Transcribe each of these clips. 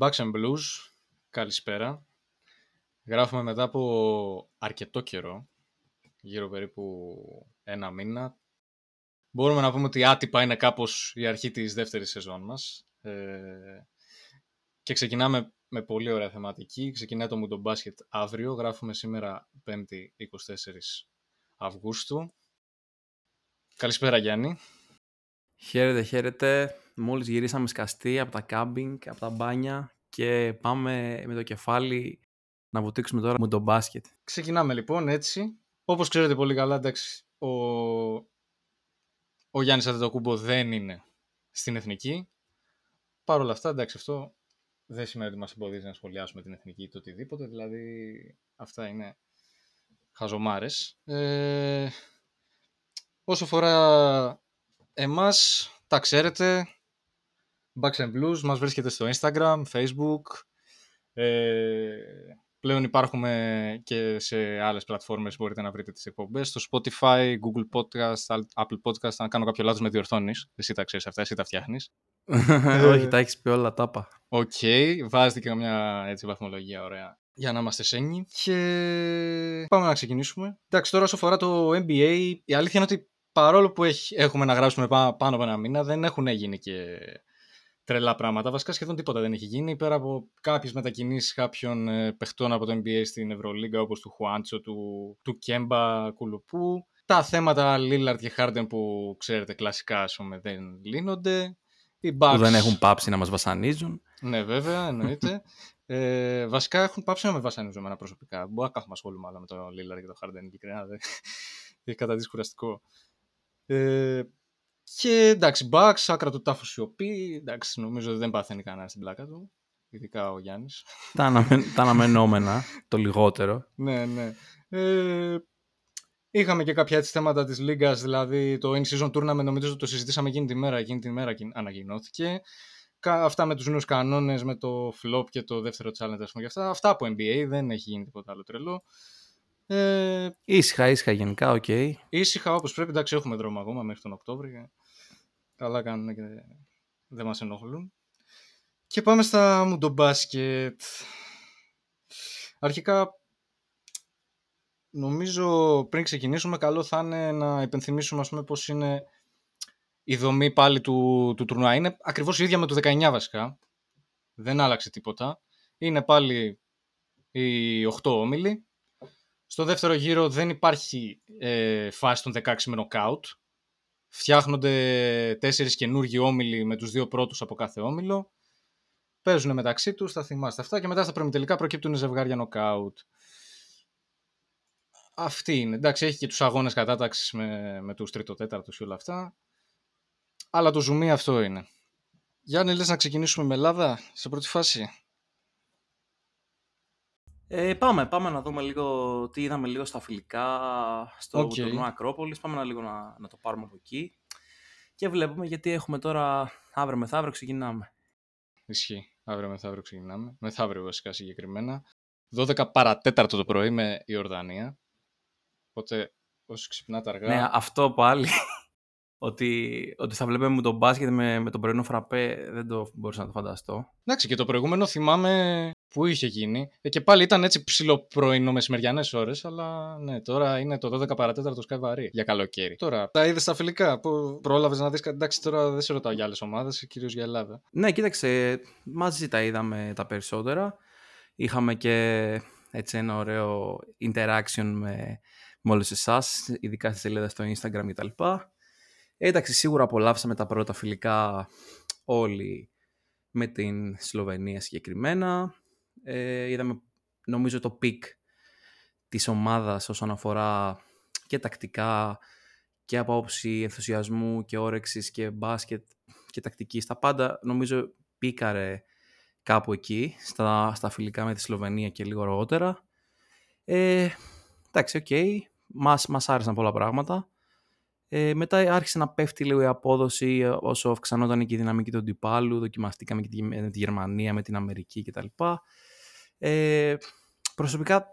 Bucks Blues, καλησπέρα. Γράφουμε μετά από αρκετό καιρό, γύρω περίπου ένα μήνα. Μπορούμε να πούμε ότι άτυπα είναι κάπως η αρχή της δεύτερης σεζόν μας. Και ξεκινάμε με πολύ ωραία θεματική. Ξεκινάει το Μουντομπάσκετ αύριο. Γράφουμε σήμερα 5η 24 Αυγούστου. Καλησπέρα Γιάννη. Χαίρετε, χαίρετε. Μόλις γυρίσαμε σκαστή από τα κάμπινγκ, από τα μπάνια και πάμε με το κεφάλι να βουτήξουμε τώρα με τον μπάσκετ. Ξεκινάμε λοιπόν έτσι. Όπως ξέρετε πολύ καλά, εντάξει, ο Γιάννης Αντετοκούμπο δεν είναι στην εθνική. Παρ' όλα αυτά, εντάξει, αυτό δεν σημαίνει ότι μας εμποδίζει να σχολιάσουμε την εθνική ή το οτιδήποτε. Δηλαδή, αυτά είναι χαζομάρες. Όσο αφορά εμάς, τα ξέρετε. Bucks and Blues, μας βρίσκεται στο Instagram, Facebook. Πλέον υπάρχουμε και σε άλλες πλατφόρμες, μπορείτε να βρείτε τις εκπομπές. Στο Spotify, Google Podcast, Apple Podcast. Αν κάνω κάποιο λάθος με διορθώνεις. Εσύ τα ξέρεις αυτά, εσύ τα φτιάχνεις. Όχι, τα έχεις πει όλα, τάπα. Οκ, βάζετε και μια έτσι βαθμολογία ωραία για να είμαστε σένοι. Και πάμε να ξεκινήσουμε. Εντάξει, τώρα όσο αφορά το NBA, η αλήθεια είναι ότι παρόλο που έχουμε να γράψουμε πάνω από ένα μήνα, δεν έχουν γίνει και τρελά πράγματα. Βασικά σχεδόν τίποτα δεν έχει γίνει, πέρα από κάποιες μετακινήσεις κάποιων παιχτών από το NBA στην Ευρωλίγκα, όπως του Χουάντσο, του Κέμπα Κουλουπού. Τα θέματα Λίλαρτ και Χάρντεν που ξέρετε κλασικά, ας πούμε, δεν λύνονται. Που δεν έχουν πάψει να μας βασανίζουν. Ναι, βέβαια, εννοείται. Βασικά έχουν πάψει να με βασανίζουν εμένα προσωπικά. Μπορεί να κάθομαι ασχολούμαι άλλα με το Λίλαρτ και το Χάρντεν, ειλικρινά. Έχει καταντήσει κουραστικό. Και εντάξει, Bucks, άκρα του τάφου σιωπή. Εντάξει, νομίζω ότι δεν παθαίνει κανένα στην πλάκα του. Ειδικά ο Γιάννης. Τα αναμενόμενα, το λιγότερο. Ναι, ναι. Είχαμε και κάποια έτσι θέματα της Λίγκας, δηλαδή το in-season tournament, νομίζω ότι το συζητήσαμε εκείνη τη μέρα ανακοινώθηκε. Αυτά με τους νέους κανόνες, με το flop και το δεύτερο challenge, ας πούμε, και αυτά. Αυτά από NBA, δεν έχει γίνει τίποτα άλλο τρελό. Ήσυχα γενικά, οκ. Ήσυχα όπως πρέπει, εντάξει, έχουμε δρόμο ακόμα μέχρι τον Οκτώβριο. Καλά κάνουν και δεν μας ενοχλούν. Και πάμε στα Μουντομπάσκετ. Αρχικά, νομίζω πριν ξεκινήσουμε, καλό θα είναι να υπενθυμίσουμε, ας πούμε, πώς είναι η δομή πάλι του τουρνουά. Είναι ακριβώς η ίδια με το 19 βασικά. Δεν άλλαξε τίποτα. Είναι πάλι οι 8 όμιλοι. Στο δεύτερο γύρο δεν υπάρχει φάση των 16 με νοκάουτ. Φτιάχνονται 4 καινούργιοι όμιλοι με τους 2 πρώτους από κάθε όμιλο. Παίζουν μεταξύ τους, θα θυμάστε αυτά. Και μετά στα προημιτελικά προκύπτουν ζευγάρια νοκάουτ. Αυτή είναι. Εντάξει, έχει και τους αγώνες κατάταξης με τους 3ο-4ο και όλα αυτά. Αλλά το ζουμί αυτό είναι. Γιάννη, λες να ξεκινήσουμε με Ελλάδα σε πρώτη φάση? Πάμε να δούμε λίγο τι είδαμε λίγο στα φιλικά στο τουρνουά Ακρόπολης. Πάμε λίγο να το πάρουμε από εκεί. Και βλέπουμε, γιατί έχουμε τώρα αύριο μεθαύριο ξεκινάμε. Ισχύει. Αύριο μεθαύριο ξεκινάμε. Μεθαύριο βασικά συγκεκριμένα. 12 παρατέταρτο το πρωί με Ιορδανία. Οπότε όσοι ξυπνάτε αργά... Ναι, αυτό πάλι. ότι θα βλέπουμε τον μπάσκετ με τον πρωινό φραπέ, δεν το μπορούσα να το φανταστώ. Εντάξει, και το προηγούμενο θυμάμαι που είχε γίνει. Και πάλι ήταν έτσι ψιλοπρωινό μεσημεριανές ώρες, αλλά ναι, τώρα είναι το 12 παρατέταρτο σκάι βαρύ για καλοκαίρι. Τώρα, τα είδες στα φιλικά που πρόλαβες να δεις? Εντάξει, τώρα δεν σε ρωτάω για άλλες ομάδες, κυρίως για Ελλάδα. Ναι, κοίταξε, μαζί τα είδαμε τα περισσότερα. Είχαμε και έτσι ένα ωραίο interaction με όλους εσάς, ειδικά στη σελίδα στο Instagram κτλ. Εντάξει, σίγουρα απολαύσαμε τα πρώτα φιλικά όλοι με την Σλοβενία συγκεκριμένα. Είδαμε, νομίζω, το πικ της ομάδας όσον αφορά και τακτικά και από άποψη ενθουσιασμού και όρεξης και μπάσκετ και τακτικής. Τα πάντα, νομίζω, πίκαρε κάπου εκεί, στα φιλικά με τη Σλοβενία και λίγο αργότερα. Εντάξει, οκ. Μας άρεσαν πολλά πράγματα. Μετά άρχισε να πέφτει λίγο η απόδοση όσο αυξανόταν και η δυναμική του αντιπάλου. Δοκιμαστήκαμε και τη Γερμανία με την Αμερική κτλ. Προσωπικά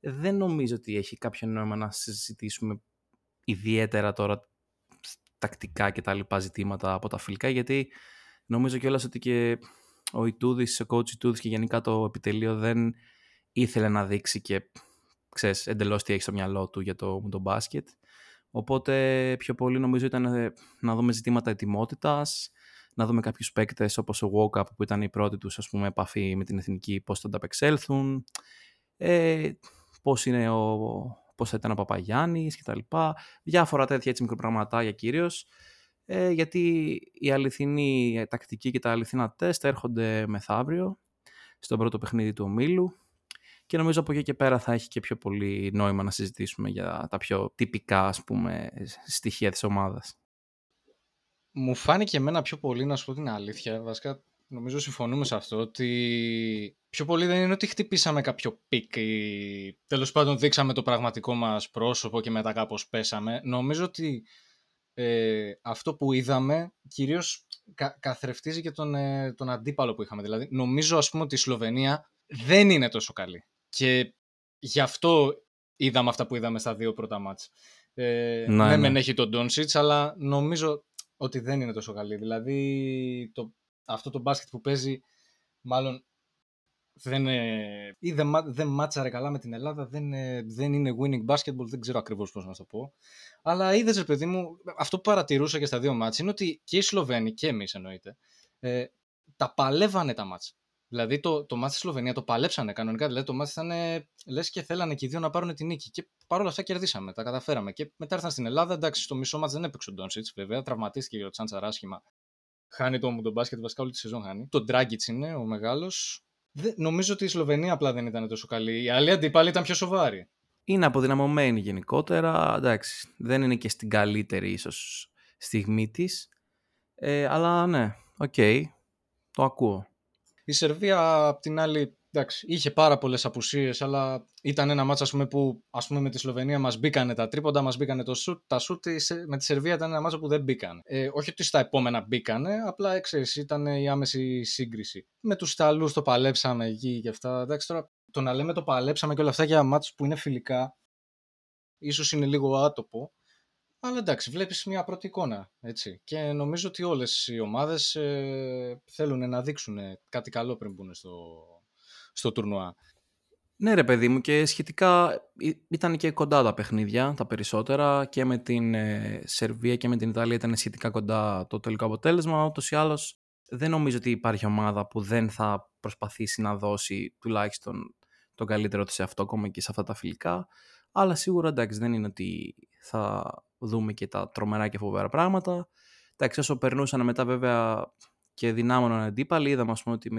δεν νομίζω ότι έχει κάποιο νόημα να συζητήσουμε ιδιαίτερα τώρα τακτικά κτλ. Ζητήματα από τα φιλικά, γιατί νομίζω κιόλας ότι και ο Ιτούδης, ο coach Ιτούδης και γενικά το επιτελείο δεν ήθελε να δείξει και ξέρεις εντελώς τι έχει στο μυαλό του για το Μουντομπάσκετ. Οπότε πιο πολύ νομίζω ήταν να δούμε ζητήματα ετοιμότητας, να δούμε κάποιους παίκτες όπως ο Walkup που ήταν η πρώτη τους ας πούμε επαφή με την εθνική, πώς θα ανταπεξέλθουν, πώς θα ήταν ο Παπαγιάννης και τα λοιπά, διάφορα τέτοια έτσι μικροπραγματάκια κυρίως, γιατί η αληθινή τακτική και τα αληθινά τεστ έρχονται μεθαύριο στο πρώτο παιχνίδι του ομίλου και νομίζω από εκεί και πέρα θα έχει και πιο πολύ νόημα να συζητήσουμε για τα πιο τυπικά ας πούμε στοιχεία της ομάδας. Μου φάνηκε εμένα πιο πολύ, να σου πω την αλήθεια, βασικά νομίζω συμφωνούμε σε αυτό, ότι πιο πολύ δεν είναι ότι χτυπήσαμε κάποιο πικ ή τέλος πάντων δείξαμε το πραγματικό μας πρόσωπο και μετά κάπως πέσαμε. Νομίζω ότι αυτό που είδαμε κυρίως καθρεφτίζει και τον αντίπαλο που είχαμε. Δηλαδή νομίζω ας πούμε ότι η Σλοβενία δεν είναι τόσο καλή και γι' αυτό είδαμε αυτά που είδαμε στα δύο πρώτα μάτς. Ναι, μεν έχει τον Ντόνσιτς, αλλά νομίζω ότι δεν είναι τόσο καλή. Δηλαδή αυτό το μπάσκετ που παίζει μάλλον δεν μάτσαρε καλά με την Ελλάδα, δεν είναι winning basketball, δεν ξέρω ακριβώς πώς να το πω. Αλλά είδες ρε παιδί μου, αυτό που παρατηρούσα και στα δύο μάτς είναι ότι και οι Σλοβαίνοι και εμείς εννοείται τα παλεύανε τα μάτς. Δηλαδή το μάτς στη Σλοβενία το παλέψανε κανονικά, δηλαδή το μάτς ήταν λες και θέλανε και οι δύο να πάρουν την νίκη και παρόλα αυτά κερδίσαμε, τα καταφέραμε και μετά ήρθαν στην Ελλάδα, εντάξει στο μισό μάτς δεν έπαιξε ο Ντόνσιτς βέβαια, τραυματίστηκε ο Τσάντσα ράσχημα, χάνει τον μπάσκετ, βασικά όλη τη σεζόν χάνει. Το Ντράγκιτς είναι ο μεγάλος. Νομίζω ότι η Σλοβενία απλά δεν ήταν τόσο καλή, οι άλλοι αντίπαλοι ήταν πιο σοβαροί. Είναι αποδυναμωμένη γενικότερα, εντάξει δεν είναι και στην καλύτερη ίσως στιγμή της, αλλά ναι, okay, το ακούω. Η Σερβία, απ' την άλλη, εντάξει, είχε πάρα πολλές απουσίες, αλλά ήταν ένα μάτς ας πούμε, που ας πούμε, με τη Σλοβενία μας μπήκανε τα τρίποντα, μας μπήκανε τα σουτ, με τη Σερβία ήταν ένα μάτς που δεν μπήκανε. Όχι ότι στα επόμενα μπήκανε, απλά έξερες ήταν η άμεση σύγκριση. Με τους Ιταλούς το παλέψαμε εκεί και αυτά. Εντάξει, τώρα το να λέμε το παλέψαμε και όλα αυτά για μάτς που είναι φιλικά, ίσως είναι λίγο άτοπο. Αλλά εντάξει, βλέπεις μια πρώτη εικόνα, έτσι. Και νομίζω ότι όλες οι ομάδες θέλουν να δείξουν κάτι καλό πριν μπουν στο τουρνουά. Ναι ρε παιδί μου, και σχετικά ήταν και κοντά τα παιχνίδια, τα περισσότερα, και με την Σερβία και με την Ιταλία ήταν σχετικά κοντά το τελικό αποτέλεσμα. Ούτως ή άλλως δεν νομίζω ότι υπάρχει ομάδα που δεν θα προσπαθήσει να δώσει τουλάχιστον τον καλύτερο της εαυτό, ακόμα και σε αυτά τα φιλικά. Αλλά σίγουρα εντάξει, δεν είναι ότι θα δούμε και τα τρομερά και φοβερά πράγματα. Εντάξει, όσο περνούσαν μετά βέβαια και δυνάμωναν αντίπαλοι, είδαμε ας πούμε ότι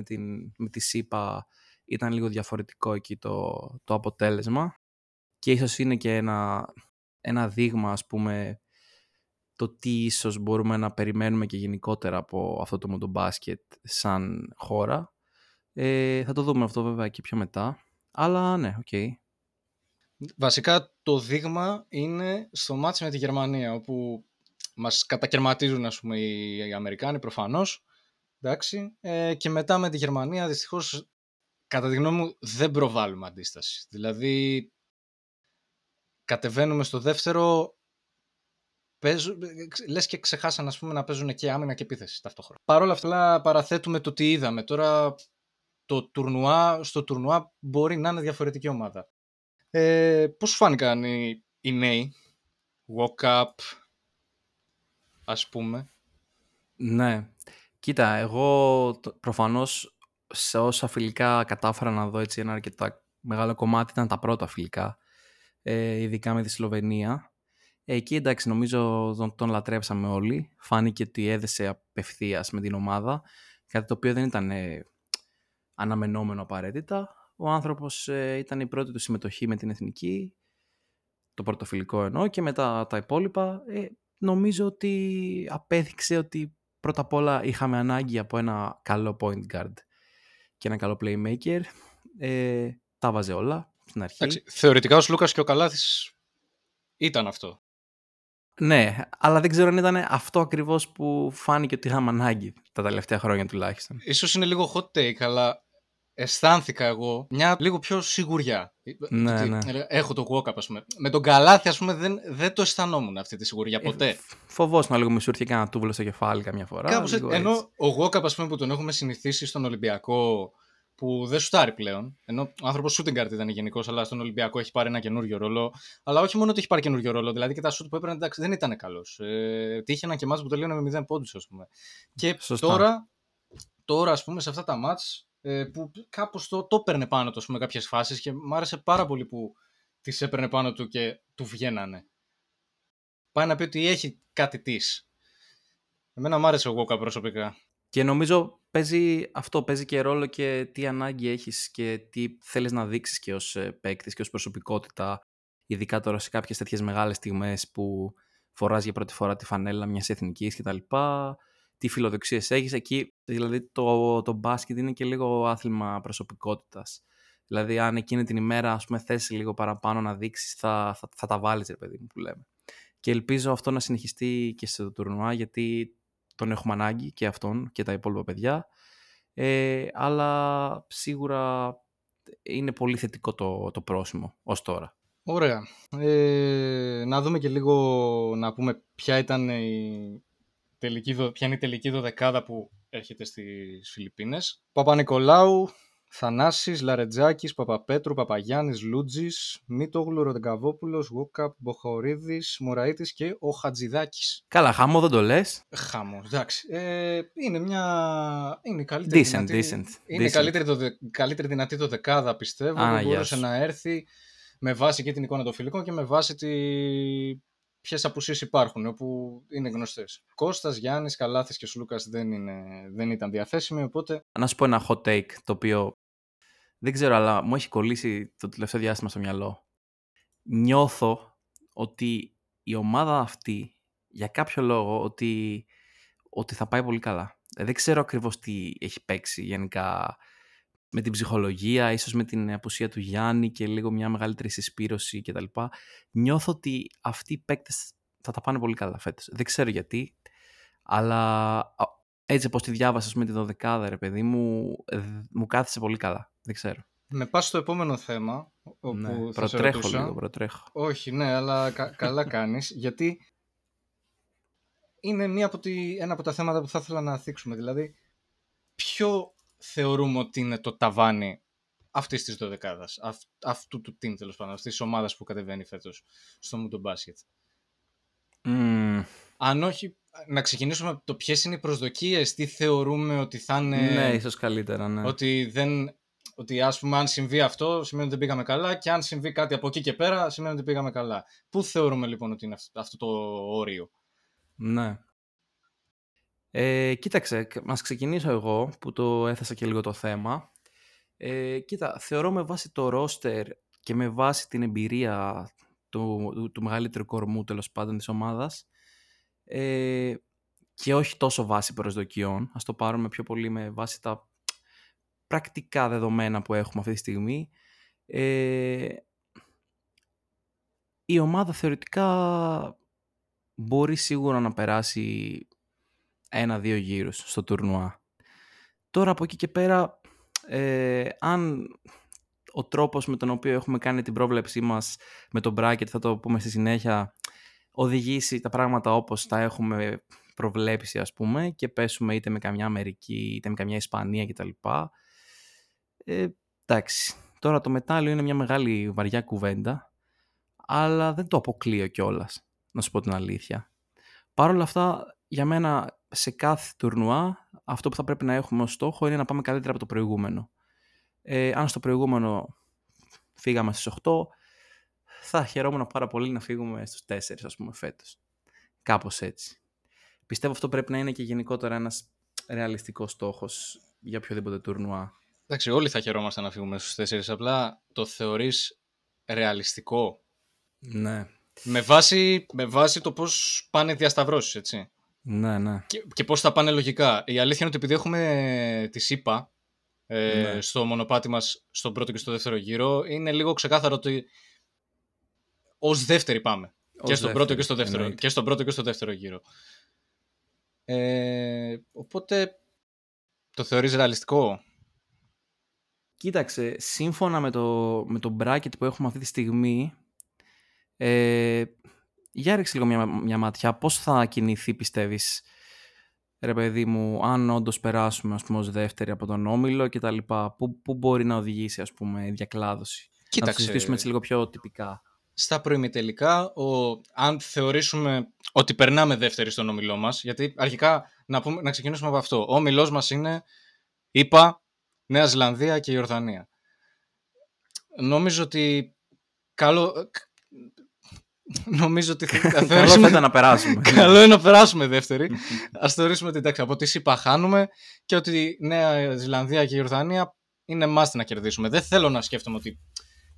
με τη ΣΥΠΑ ήταν λίγο διαφορετικό εκεί το αποτέλεσμα και ίσως είναι και ένα δείγμα ας πούμε το τι ίσως μπορούμε να περιμένουμε και γενικότερα από αυτό το μοντομπάσκετ σαν χώρα. Θα το δούμε αυτό βέβαια και πιο μετά, αλλά ναι, okay. Βασικά το δείγμα είναι στο μάτς με τη Γερμανία, όπου μας κατακαιρματίζουν ας πούμε οι Αμερικάνοι προφανώς, εντάξει, και μετά με τη Γερμανία δυστυχώς κατά τη γνώμη μου δεν προβάλλουμε αντίσταση, δηλαδή κατεβαίνουμε στο δεύτερο, λες και ξεχάσαν ας πούμε να παίζουν και άμυνα και επίθεση ταυτόχρονα. Παρ' όλα αυτά παραθέτουμε το τι είδαμε τώρα, στο τουρνουά μπορεί να είναι διαφορετική ομάδα. Πώς σου φάνηκαν οι νέοι Walkup ας πούμε? Ναι, κοίτα, εγώ προφανώς σε όσα φιλικά κατάφερα να δω έτσι ένα αρκετά μεγάλο κομμάτι ήταν τα πρώτα φιλικά, ειδικά με τη Σλοβενία. Εκεί εντάξει νομίζω τον λατρέψαμε όλοι, φάνηκε ότι έδεσε απευθείας με την ομάδα, κάτι το οποίο δεν ήταν αναμενόμενο απαραίτητα. Ο άνθρωπος ήταν η πρώτη του συμμετοχή με την εθνική, το πρωτοφιλικό εννοώ, και μετά τα υπόλοιπα. Νομίζω ότι απέδειξε ότι πρώτα απ' όλα είχαμε ανάγκη από ένα καλό point guard και ένα καλό playmaker. Τα βάζε όλα στην αρχή. Εντάξει, θεωρητικά ο Σλούκας και ο Καλάθης ήταν αυτό. Ναι, αλλά δεν ξέρω αν ήταν αυτό ακριβώς που φάνηκε ότι είχαμε ανάγκη τα τελευταία χρόνια τουλάχιστον. Ίσως είναι λίγο hot take, αλλά αισθάνθηκα εγώ μια λίγο πιο σιγουριά. Ναι, ναι. Έχω το Walkup, ας πούμε. Με τον Καλάθη, ας πούμε, δεν το αισθανόμουν αυτή τη σιγουριά ποτέ. Φοβόσουν λίγο, μου σου έρχεται κανένα τούβλο στο κεφάλι καμιά φορά. Κάπως, ενώ ο Walkup, ας πούμε, που τον έχουμε συνηθίσει στον Ολυμπιακό, που δεν σουτάρει πλέον. Ενώ ο άνθρωπος shooting guard ήταν γενικός, αλλά στον Ολυμπιακό έχει πάρει ένα καινούριο ρόλο. Αλλά όχι μόνο ότι έχει πάρει καινούριο ρόλο, δηλαδή και τα shoot που έπαιρνε, εντάξει, δεν ήταν καλός. Τύχαιναν και μάτς που τελείωναν με 0 πόντους, ας πούμε. Και σωστά. Τώρα, ας πούμε, σε αυτά τα μάτς που κάπως το έπαιρνε πάνω του, ας πούμε, κάποιες φάσεις, και μου άρεσε πάρα πολύ που τις έπαιρνε πάνω του και του βγαίνανε. Πάει να πει ότι έχει κάτι της. Εμένα μου άρεσε ο Walkup προσωπικά. Και νομίζω παίζει και ρόλο και τι ανάγκη έχεις και τι θέλεις να δείξεις και ως παίκτης και ως προσωπικότητα, ειδικά τώρα σε κάποιες τέτοιες μεγάλες στιγμές που φοράς για πρώτη φορά τη φανέλα μιας εθνικής κτλ. Τι φιλοδοξίες έχεις εκεί, δηλαδή το μπάσκετ είναι και λίγο άθλημα προσωπικότητας. Δηλαδή αν εκείνη την ημέρα, ας πούμε, θες λίγο παραπάνω να δείξεις, θα τα βάλεις, ρε παιδί μου, που λέμε. Και ελπίζω αυτό να συνεχιστεί και σε το τουρνουά, γιατί τον έχουμε ανάγκη και αυτόν και τα υπόλοιπα παιδιά. Αλλά σίγουρα είναι πολύ θετικό το πρόσημο ως τώρα. Ωραία. Να δούμε και λίγο, να πούμε ποια είναι η τελική δωδεκάδα που έρχεται στις Φιλιππίνες. Παπα-Νικολάου, Θανάσης, Λαρετζάκης, Παπαπέτρου, Παπαγιάννης, Λούτζης, Μήτογλου, Ροντεγκαβόπουλος, Walkup, Μποχορίδης, Μωραΐτης και ο Χατζηδάκης. Καλά, χαμό δεν το λες. Χαμό, εντάξει. Είναι η καλύτερη δυνατή δωδεκάδα, πιστεύω, που μπορούσε να έρθει με βάση και την εικόνα των φιλικών και με βάση ποιες απουσίες υπάρχουν, όπου είναι γνωστές. Κώστας, Γιάννης, Καλάθης και Σλούκας δεν ήταν διαθέσιμοι, οπότε... Να σου πω ένα hot take, το οποίο δεν ξέρω, αλλά μου έχει κολλήσει το τελευταίο διάστημα στο μυαλό. Νιώθω ότι η ομάδα αυτή, για κάποιο λόγο, ότι θα πάει πολύ καλά. Δεν ξέρω ακριβώς τι έχει παίξει γενικά με την ψυχολογία, ίσως με την απουσία του Γιάννη και λίγο μια μεγαλύτερη συσπήρωση κτλ. Νιώθω ότι αυτοί οι παίκτες θα τα πάνε πολύ καλά φέτος. Δεν ξέρω γιατί, αλλά έτσι όπως τη διάβασα με τη δωδεκάδα, ρε παιδί μου, μου κάθισε πολύ καλά. Δεν ξέρω. Με πας στο επόμενο θέμα. Όπου ναι, προτρέχω λίγο. Όχι, ναι, αλλά καλά κάνεις, γιατί είναι ένα από τα θέματα που θα ήθελα να θίξουμε. Δηλαδή, ποιο θεωρούμε ότι είναι το ταβάνι αυτής της δωδεκάδας, αυτού του team, τέλος πάντων, αυτής της ομάδας που κατεβαίνει φέτος στο Μουντομπάσκετ. Αν όχι, να ξεκινήσουμε από το ποιες είναι οι προσδοκίες, τι θεωρούμε ότι θα είναι. Ναι, ίσως καλύτερα, ναι. Ότι ας πούμε, αν συμβεί αυτό, σημαίνει ότι δεν πήγαμε καλά, και αν συμβεί κάτι από εκεί και πέρα, σημαίνει ότι πήγαμε καλά. Πού θεωρούμε λοιπόν ότι είναι αυτό το όριο? Ναι. Κοίταξε, μας ξεκινήσω εγώ που το έθεσα και λίγο το θέμα. Κοίτα, θεωρώ με βάση το roster και με βάση την εμπειρία του μεγαλύτερου κορμού, τέλος πάντων, της ομάδας, και όχι τόσο βάση προσδοκιών, ας το πάρουμε πιο πολύ με βάση τα πρακτικά δεδομένα που έχουμε αυτή τη στιγμή, η ομάδα θεωρητικά μπορεί σίγουρα να περάσει 1-2 γύρους στο τουρνουά. Τώρα από εκεί και πέρα, αν ο τρόπος με τον οποίο έχουμε κάνει την πρόβλεψή μας με τον bracket, θα το πούμε στη συνέχεια, οδηγήσει τα πράγματα όπως τα έχουμε προβλέψει, ας πούμε, και πέσουμε είτε με καμιά Αμερική είτε με καμιά Ισπανία κτλ. Εντάξει, τώρα το μετάλλιο είναι μια μεγάλη βαριά κουβέντα, αλλά δεν το αποκλείω κιόλας, να σου πω την αλήθεια. Παρ' όλα αυτά, για μένα σε κάθε τουρνουά αυτό που θα πρέπει να έχουμε ως στόχο είναι να πάμε καλύτερα από το προηγούμενο. Αν στο προηγούμενο φύγαμε στις 8, θα χαιρόμουν πάρα πολύ να φύγουμε στους 4, ας πούμε, φέτος. Κάπως έτσι. Πιστεύω αυτό πρέπει να είναι και γενικότερα ένας ρεαλιστικός στόχος για οποιοδήποτε τουρνουά. Εντάξει, όλοι θα χαιρόμαστε να φύγουμε στους 4, απλά το θεωρείς ρεαλιστικό? Ναι. Με βάση το πώς πάνε διασταυρώσεις, έτσι. Ναι, ναι. Και πώς θα πάνε λογικά. Η αλήθεια είναι ότι επειδή έχουμε τη ΣΥΠΑ στο μονοπάτι μας στον πρώτο και στο δεύτερο γύρο, είναι λίγο ξεκάθαρο ότι ως δεύτεροι πάμε. Και στον πρώτο και στο δεύτερο. Εννοείται. Και στον πρώτο και στο δεύτερο γύρο. Οπότε το θεωρείς ρεαλιστικό? Κοίταξε, σύμφωνα με το bracket που έχουμε αυτή τη στιγμή, για ρίξε λίγο μια ματιά. Πώς θα κινηθεί, πιστεύεις, ρε παιδί μου, αν όντως περάσουμε, ας πούμε, ως δεύτερη από τον όμιλο και τα λοιπά? Πού μπορεί να οδηγήσει, ας πούμε, η διακλάδωση? Κοίταξε, να το συζητήσουμε έτσι λίγο πιο τυπικά. Στα προημιτελικά, αν θεωρήσουμε ότι περνάμε δεύτερη στον όμιλό μας, γιατί αρχικά να ξεκινήσουμε από αυτό. Ο όμιλός μας είναι ΗΠΑ, Νέα Ζηλανδία και Ιορδανία. Νομίζω ότι καλό είναι να περάσουμε. Καλό είναι να περάσουμε δεύτερη. Ας θεωρήσουμε ότι εντάξει, από τη ΗΠΑ χάνουμε και ότι Νέα Ζηλανδία και Ιορδανία είναι must να κερδίσουμε. Δεν θέλω να σκέφτομαι ότι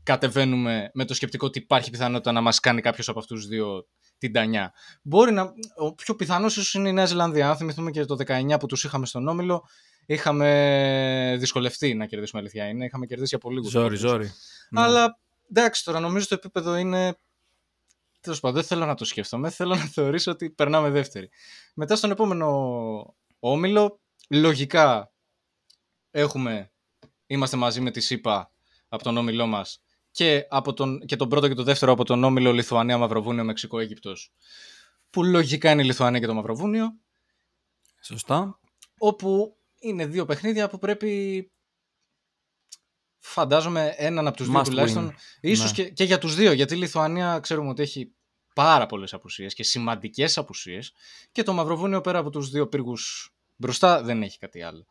κατεβαίνουμε με το σκεπτικό ότι υπάρχει πιθανότητα να μας κάνει κάποιος από αυτούς δύο την τανιά. Μπορεί να... Ο πιο πιθανός ίσως είναι η Νέα Ζηλανδία. Αν θυμηθούμε και το 19 που τους είχαμε στον όμιλο, είχαμε δυσκολευτεί να κερδίσουμε, αλήθεια είναι. Είχαμε κερδίσει από λίγους. Ζόρι. Αλλά εντάξει, τώρα νομίζω το επίπεδο είναι... Τέλος πάντων, δεν θέλω να το σκέφτομαι. Θέλω να θεωρήσω ότι περνάμε δεύτερη. Μετά στον επόμενο όμιλο, λογικά είμαστε μαζί με τη ΣΥΠΑ από τον όμιλό μας και τον πρώτο και τον δεύτερο από τον όμιλο, Λιθουανία, Μαυροβούνιο, Μεξικό, Αίγυπτος. Που λογικά είναι η Λιθουανία και το Μαυροβούνιο. Σωστά. Όπου είναι δύο παιχνίδια που πρέπει, φαντάζομαι, έναν από τους δύο τουλάχιστον. Ίσως ναι, και για τους δύο, γιατί η Λιθουανία ξέρουμε ότι έχει πάρα πολλές απουσίες και σημαντικές απουσίες, και το Μαυροβούνιο πέρα από τους δύο πύργους μπροστά δεν έχει κάτι άλλο.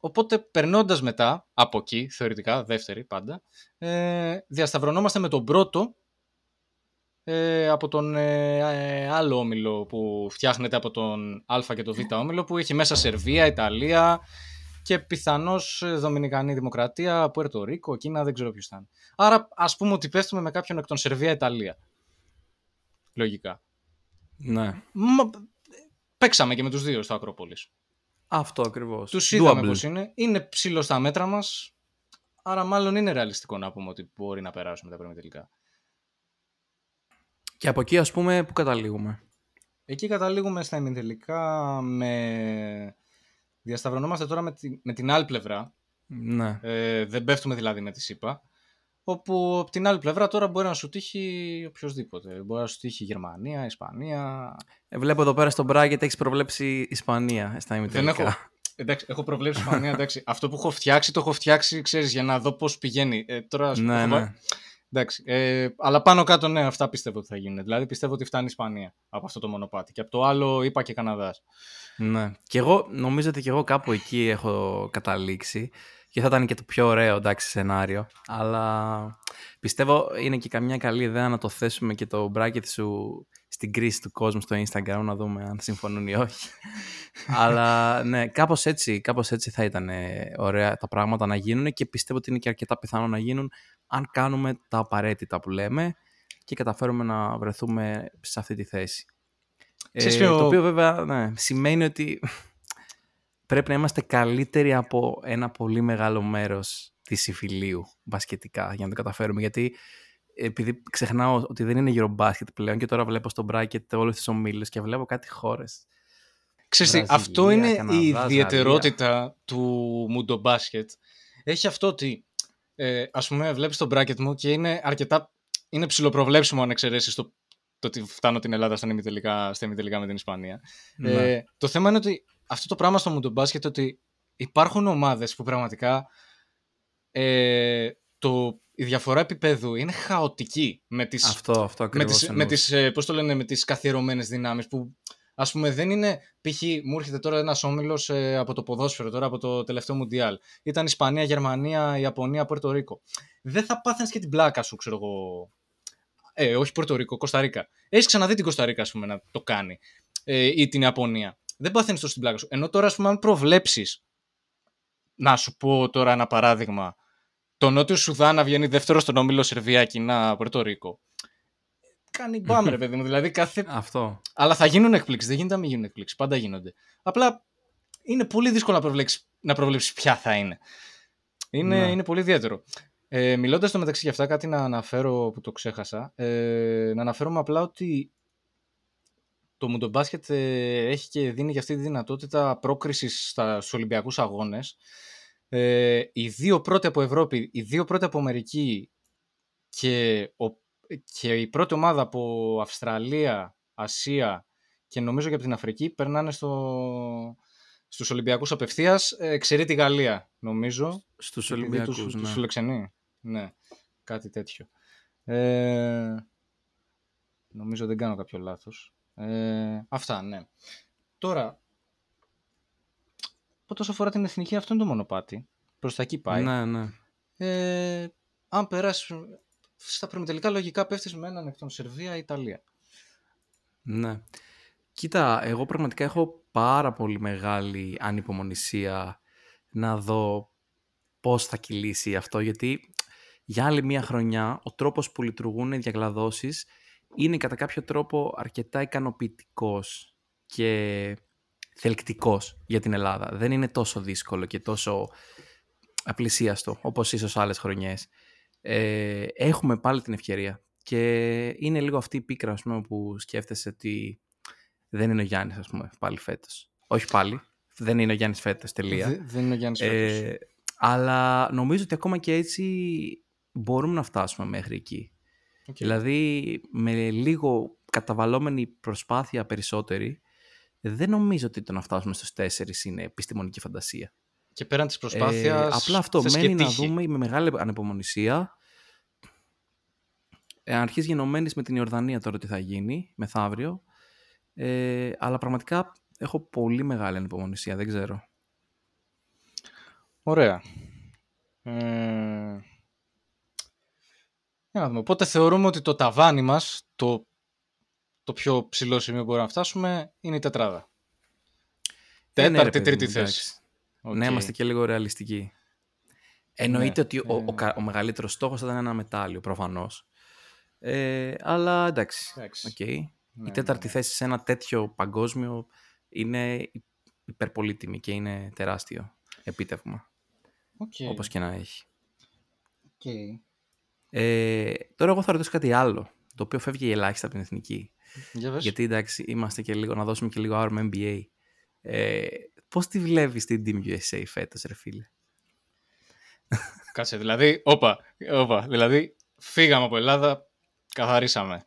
Οπότε περνώντας μετά από εκεί, θεωρητικά δεύτερη πάντα, διασταυρωνόμαστε με τον πρώτο από τον άλλο όμιλο που φτιάχνεται από τον Α και τον Β όμιλο, που έχει μέσα Σερβία, Ιταλία και πιθανώς Δομινικανή Δημοκρατία, Πορτορίκο, Κίνα, δεν ξέρω ποιος θα είναι. Άρα ας πούμε ότι πέφτουμε με κάποιον εκ των Σερβία-Ιταλία. Λογικά. Ναι. Παίξαμε και με τους δύο στο Ακρόπολης. Αυτό ακριβώς. Τους είδαμε πώς είναι. Είναι ψηλό στα μέτρα μας. Άρα μάλλον είναι ρεαλιστικό να πούμε ότι μπορεί να περάσουμε τα προημιτελικά. Και από εκεί, ας πούμε, που καταλήγουμε? Εκεί καταλήγουμε στα ημιτελικά με... Διασταυρωνόμαστε τώρα με την άλλη πλευρά. Ναι. Δεν πέφτουμε δηλαδή με τη ΣΥΠΑ. Όπου από την άλλη πλευρά τώρα μπορεί να σου τύχει οποιοδήποτε. Μπορεί να σου τύχει Γερμανία, Ισπανία. Βλέπω εδώ πέρα στον bracket έχεις προβλέψει Ισπανία στα ημιτελικά. Έχω προβλέψει Ισπανία. Εντάξει. Αυτό που έχω φτιάξει το έχω φτιάξει, ξέρεις, για να δω πώς πηγαίνει. Τώρα ας πούμε. Ναι. Εντάξει. Αλλά πάνω κάτω, ναι, αυτά πιστεύω ότι θα γίνουν. Δηλαδή πιστεύω ότι φτάνει η Ισπανία από αυτό το μονοπάτι. Και από το άλλο είπα και Καναδάς. Ναι. Και εγώ νομίζω ότι και εγώ κάπου εκεί έχω καταλήξει. Και θα ήταν και το πιο ωραίο, εντάξει, σενάριο. Αλλά πιστεύω είναι και καμιά καλή ιδέα να το θέσουμε και το bracket σου στην κρίση του κόσμου στο Instagram, να δούμε αν συμφωνούν ή όχι. Αλλά ναι, κάπως έτσι θα ήταν ωραία τα πράγματα να γίνουν, και πιστεύω ότι είναι και αρκετά πιθανό να γίνουν αν κάνουμε τα απαραίτητα που λέμε και καταφέρουμε να βρεθούμε σε αυτή τη θέση. Το οποίο βέβαια, ναι, σημαίνει ότι πρέπει να είμαστε καλύτεροι από ένα πολύ μεγάλο μέρος της υφηλίου μπασκετικά για να το καταφέρουμε. Γιατί επειδή ξεχνάω ότι δεν είναι γύρω μπάσκετ πλέον, και τώρα βλέπω στο μπράκετ όλες τις ομίλες και βλέπω κάτι χώρες. Ξέρετε, αυτό είναι η ιδιαιτερότητα του Μουντομπάσκετ. Έχει αυτό ότι, ας πούμε, βλέπεις το μπράκετ μου και είναι αρκετά. Είναι ψιλοπροβλέψιμο αν εξαιρέσεις το ότι φτάνω την Ελλάδα στα ημιτελικά με την Ισπανία. Ναι. Το θέμα είναι ότι αυτό το πράγμα στο Μουντομπάσκετ, ότι υπάρχουν ομάδες που πραγματικά η διαφορά επίπεδου είναι χαοτική με τις, με τις καθιερωμένες δυνάμεις που, ας πούμε, δεν είναι. Π.χ. μου έρχεται τώρα ένας όμιλος από το ποδόσφαιρο, τώρα από το τελευταίο Μουντιάλ. Ήταν Ισπανία, Γερμανία, Ιαπωνία, Πορτορίκο. Δεν θα πάθαινες και την πλάκα σου, ξέρω εγώ. Όχι Πορτορίκο, Κοσταρίκα. Έχεις ξαναδεί την Κοσταρίκα, ας πούμε, να το κάνει, ή την Ιαπωνία. Δεν παθαίνεις τόσο στην πλάκα σου. Ενώ τώρα, ας πούμε, αν προβλέψεις, να σου πω τώρα ένα παράδειγμα, το Νότιο Σουδάν να βγαίνει δεύτερο στον όμιλο Σερβία, Κίνα, Πορτορίκο. Κάνει μπάμ, ρε παιδί μου. Δηλαδή κάθε. Αυτό. Αλλά θα γίνουν εκπλήξεις. Δεν γίνεται να μην γίνουν εκπλήξεις. Πάντα γίνονται. Απλά είναι πολύ δύσκολο να προβλέψεις ποια θα είναι. Είναι πολύ ιδιαίτερο. Μιλώντας στο μεταξύ για αυτά, κάτι να αναφέρω που το ξέχασα. Να αναφέρουμε απλά ότι Το Μουντομπάσκετ έχει και δίνει και αυτή τη δυνατότητα πρόκρισης στους Ολυμπιακούς Αγώνες. Οι δύο πρώτοι από Ευρώπη, οι δύο πρώτοι από Αμερική και η πρώτη ομάδα από Αυστραλία, Ασία και νομίζω και από την Αφρική περνάνε στους Ολυμπιακούς απευθείας, εξαιρεί τη Γαλλία νομίζω. Στους Ολυμπιακούς, ναι. Στους φιλοξενεί, ναι, κάτι τέτοιο. Νομίζω δεν κάνω κάποιο λάθος. Αυτά, ναι. Τώρα, όσον αφορά την εθνική, αυτό είναι το μονοπάτι. Προς τα εκεί πάει. Ναι, ναι. Αν περάσει στα προημιτελικά, λογικά πέφτεις με έναν εκ των Σερβία ή Ιταλία. Ναι. Κοίτα, εγώ πραγματικά έχω πάρα πολύ μεγάλη ανυπομονησία να δω πώς θα κυλήσει αυτό, γιατί για άλλη μία χρονιά ο τρόπος που λειτουργούν οι διακλαδώσεις είναι κατά κάποιο τρόπο αρκετά ικανοποιητικός και θελκτικός για την Ελλάδα. Δεν είναι τόσο δύσκολο και τόσο απλησίαστο όπως ίσως άλλες χρονιές. Έχουμε πάλι την ευκαιρία και είναι λίγο αυτή η πίκρα, ας πούμε, που σκέφτεσαι ότι δεν είναι ο Γιάννης, ας πούμε, πάλι φέτος. Όχι πάλι, δεν είναι ο Γιάννης φέτος, τελεία. Δεν είναι ο Γιάννης φέτος. Αλλά νομίζω ότι ακόμα και έτσι μπορούμε να φτάσουμε μέχρι εκεί. Okay. Δηλαδή με λίγο καταβαλλόμενη προσπάθεια περισσότερη δεν νομίζω ότι το να φτάσουμε στους 4 είναι επιστημονική φαντασία. Και πέραν της προσπάθειας απλά αυτό μένει να δούμε με μεγάλη ανυπομονησία. Αρχής γενομένης με την Ιορδανία τώρα τι θα γίνει μεθαύριο. Αλλά πραγματικά έχω πολύ μεγάλη ανυπομονησία, δεν ξέρω. Ωραία. Οπότε θεωρούμε ότι το ταβάνι μας, το πιο ψηλό σημείο που μπορούμε να φτάσουμε, είναι η τετράδα. Τέταρτη-τρίτη θέση. Okay. Ναι, είμαστε και λίγο ρεαλιστικοί. Εννοείται ότι ο μεγαλύτερος στόχος θα ήταν ένα μετάλλιο, προφανώς. Αλλά εντάξει. Okay. Ναι, η τέταρτη θέση σε ένα τέτοιο παγκόσμιο είναι υπερπολίτιμη και είναι τεράστιο επίτευγμα. Okay. Όπως και να έχει. Okay. Τώρα εγώ θα ρωτήσω κάτι άλλο, το οποίο φεύγει ελάχιστα από την εθνική. Γιατί εντάξει, είμαστε και λίγο, να δώσουμε και λίγο άρμα NBA. Πώς τη βλέπεις την Team USA φέτος, ρε φίλε? Κάτσε, δηλαδή, όπα, δηλαδή φύγαμε από Ελλάδα, καθαρίσαμε.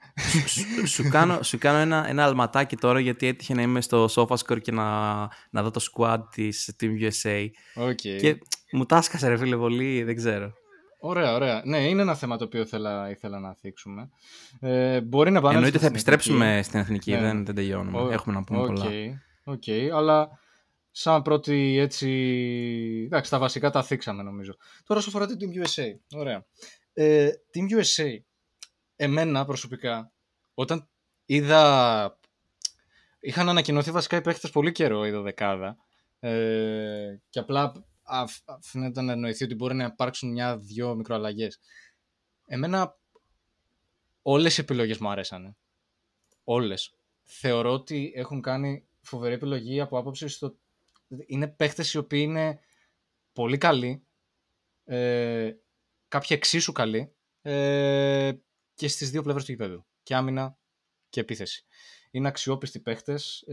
Σου κάνω ένα αλματάκι τώρα, γιατί έτυχε να είμαι στο SofaScore και να δω το squad της Team USA. Okay. Και μου τάσκασε, ρε φίλε, πολύ, δεν ξέρω. Ωραία. Ναι, είναι ένα θέμα το οποίο ήθελα να θίξουμε. Μπορεί να εννοείται θα επιστρέψουμε στην εθνική, δεν τελειώνουμε. Έχουμε να πούμε πολλά. Okay, αλλά σαν πρώτη έτσι... Εντάξει, τα βασικά τα θίξαμε νομίζω. Τώρα όσον αφορά την Team USA. Ωραία. Team USA, εμένα προσωπικά, όταν είδα... Είχαν ανακοινωθεί βασικά οι παίκτες πολύ καιρό, η δωδεκάδα. Και απλά... αφήνεται να εννοηθεί ότι μπορεί να υπάρξουν 1-2 μικροαλλαγές. Εμένα όλες οι επιλογές μου αρέσανε. Όλες. Θεωρώ ότι έχουν κάνει φοβερή επιλογή από άποψη στο... Είναι παίχτες οι οποίοι είναι πολύ καλοί, κάποιοι εξίσου καλοί, και στις δύο πλευρές του γηπέδου. Και άμυνα και επίθεση. Είναι αξιόπιστοι παίχτες.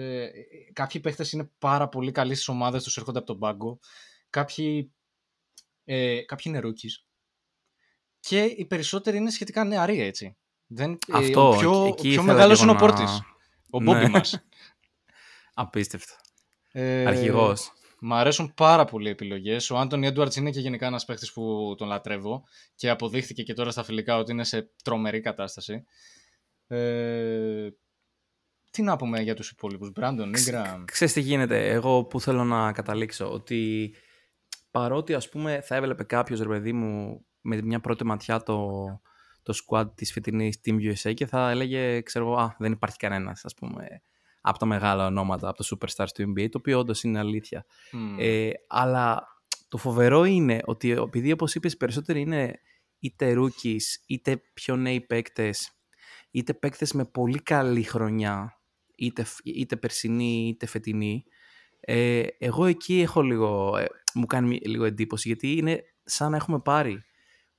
Κάποιοι παίχτες είναι πάρα πολύ καλοί στις ομάδες, τους έρχονται από τον πάγκο. Κάποιοι είναι rookies. Και οι περισσότεροι είναι σχετικά νεαροί, έτσι. Ο πιο μεγάλος είναι ο Πόρτης. Ο Μπόμπι μας. Απίστευτο. Αρχηγός. Μ' αρέσουν πάρα πολύ οι επιλογές. Ο Άντονι Έντουαρτς είναι και γενικά ένας παίκτης που τον λατρεύω. Και αποδείχθηκε και τώρα στα φιλικά ότι είναι σε τρομερή κατάσταση. Τι να πούμε για τους υπόλοιπους? Μπράντον, Ingram. Ξέρεις τι γίνεται? Εγώ που θέλω να καταλήξω, ότι παρότι, ας πούμε, θα έβλεπε κάποιος, ρε παιδί μου, με μια πρώτη ματιά το squad της φετινής Team USA και θα έλεγε, ξέρω, δεν υπάρχει κανένας, ας πούμε, από τα μεγάλα ονόματα, από το superstars του NBA, το οποίο όντως είναι αλήθεια. Αλλά το φοβερό είναι ότι, επειδή, όπως είπες, περισσότεροι είναι είτε rookies, είτε πιο νέοι παίκτες, είτε παίκτες με πολύ καλή χρονιά, είτε περσινή είτε φετινή, εγώ εκεί έχω λίγο... μου κάνει λίγο εντύπωση, γιατί είναι σαν να έχουμε πάρει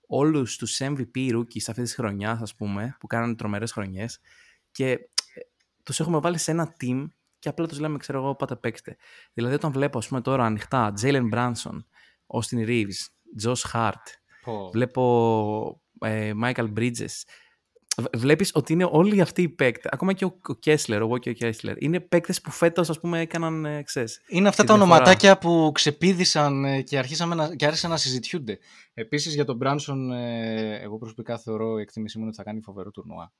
όλους τους MVP rookies αυτής της χρονιάς, ας πούμε, που κάνανε τρομερές χρονιές, και τους έχουμε βάλει σε ένα team και απλά τους λέμε, ξέρω εγώ, πάτε παίξτε. Δηλαδή, όταν βλέπω, ας πούμε, τώρα ανοιχτά Jalen Branson, Austin Reeves, Josh Hart, βλέπω Michael Bridges. Βλέπεις ότι είναι όλοι αυτοί οι παίκτες. Ακόμα και ο Κέσλερ, εγώ και ο Κέσλερ. Είναι παίκτες που φέτος, ας πούμε, έκαναν ξέρεις. Είναι αυτά τα ονοματάκια που ξεπήδησαν και άρχισαν να συζητιούνται. Επίσης για τον Μπράνσον, εγώ προσωπικά θεωρώ, η εκτίμησή μου είναι ότι θα κάνει φοβερό τουρνουά.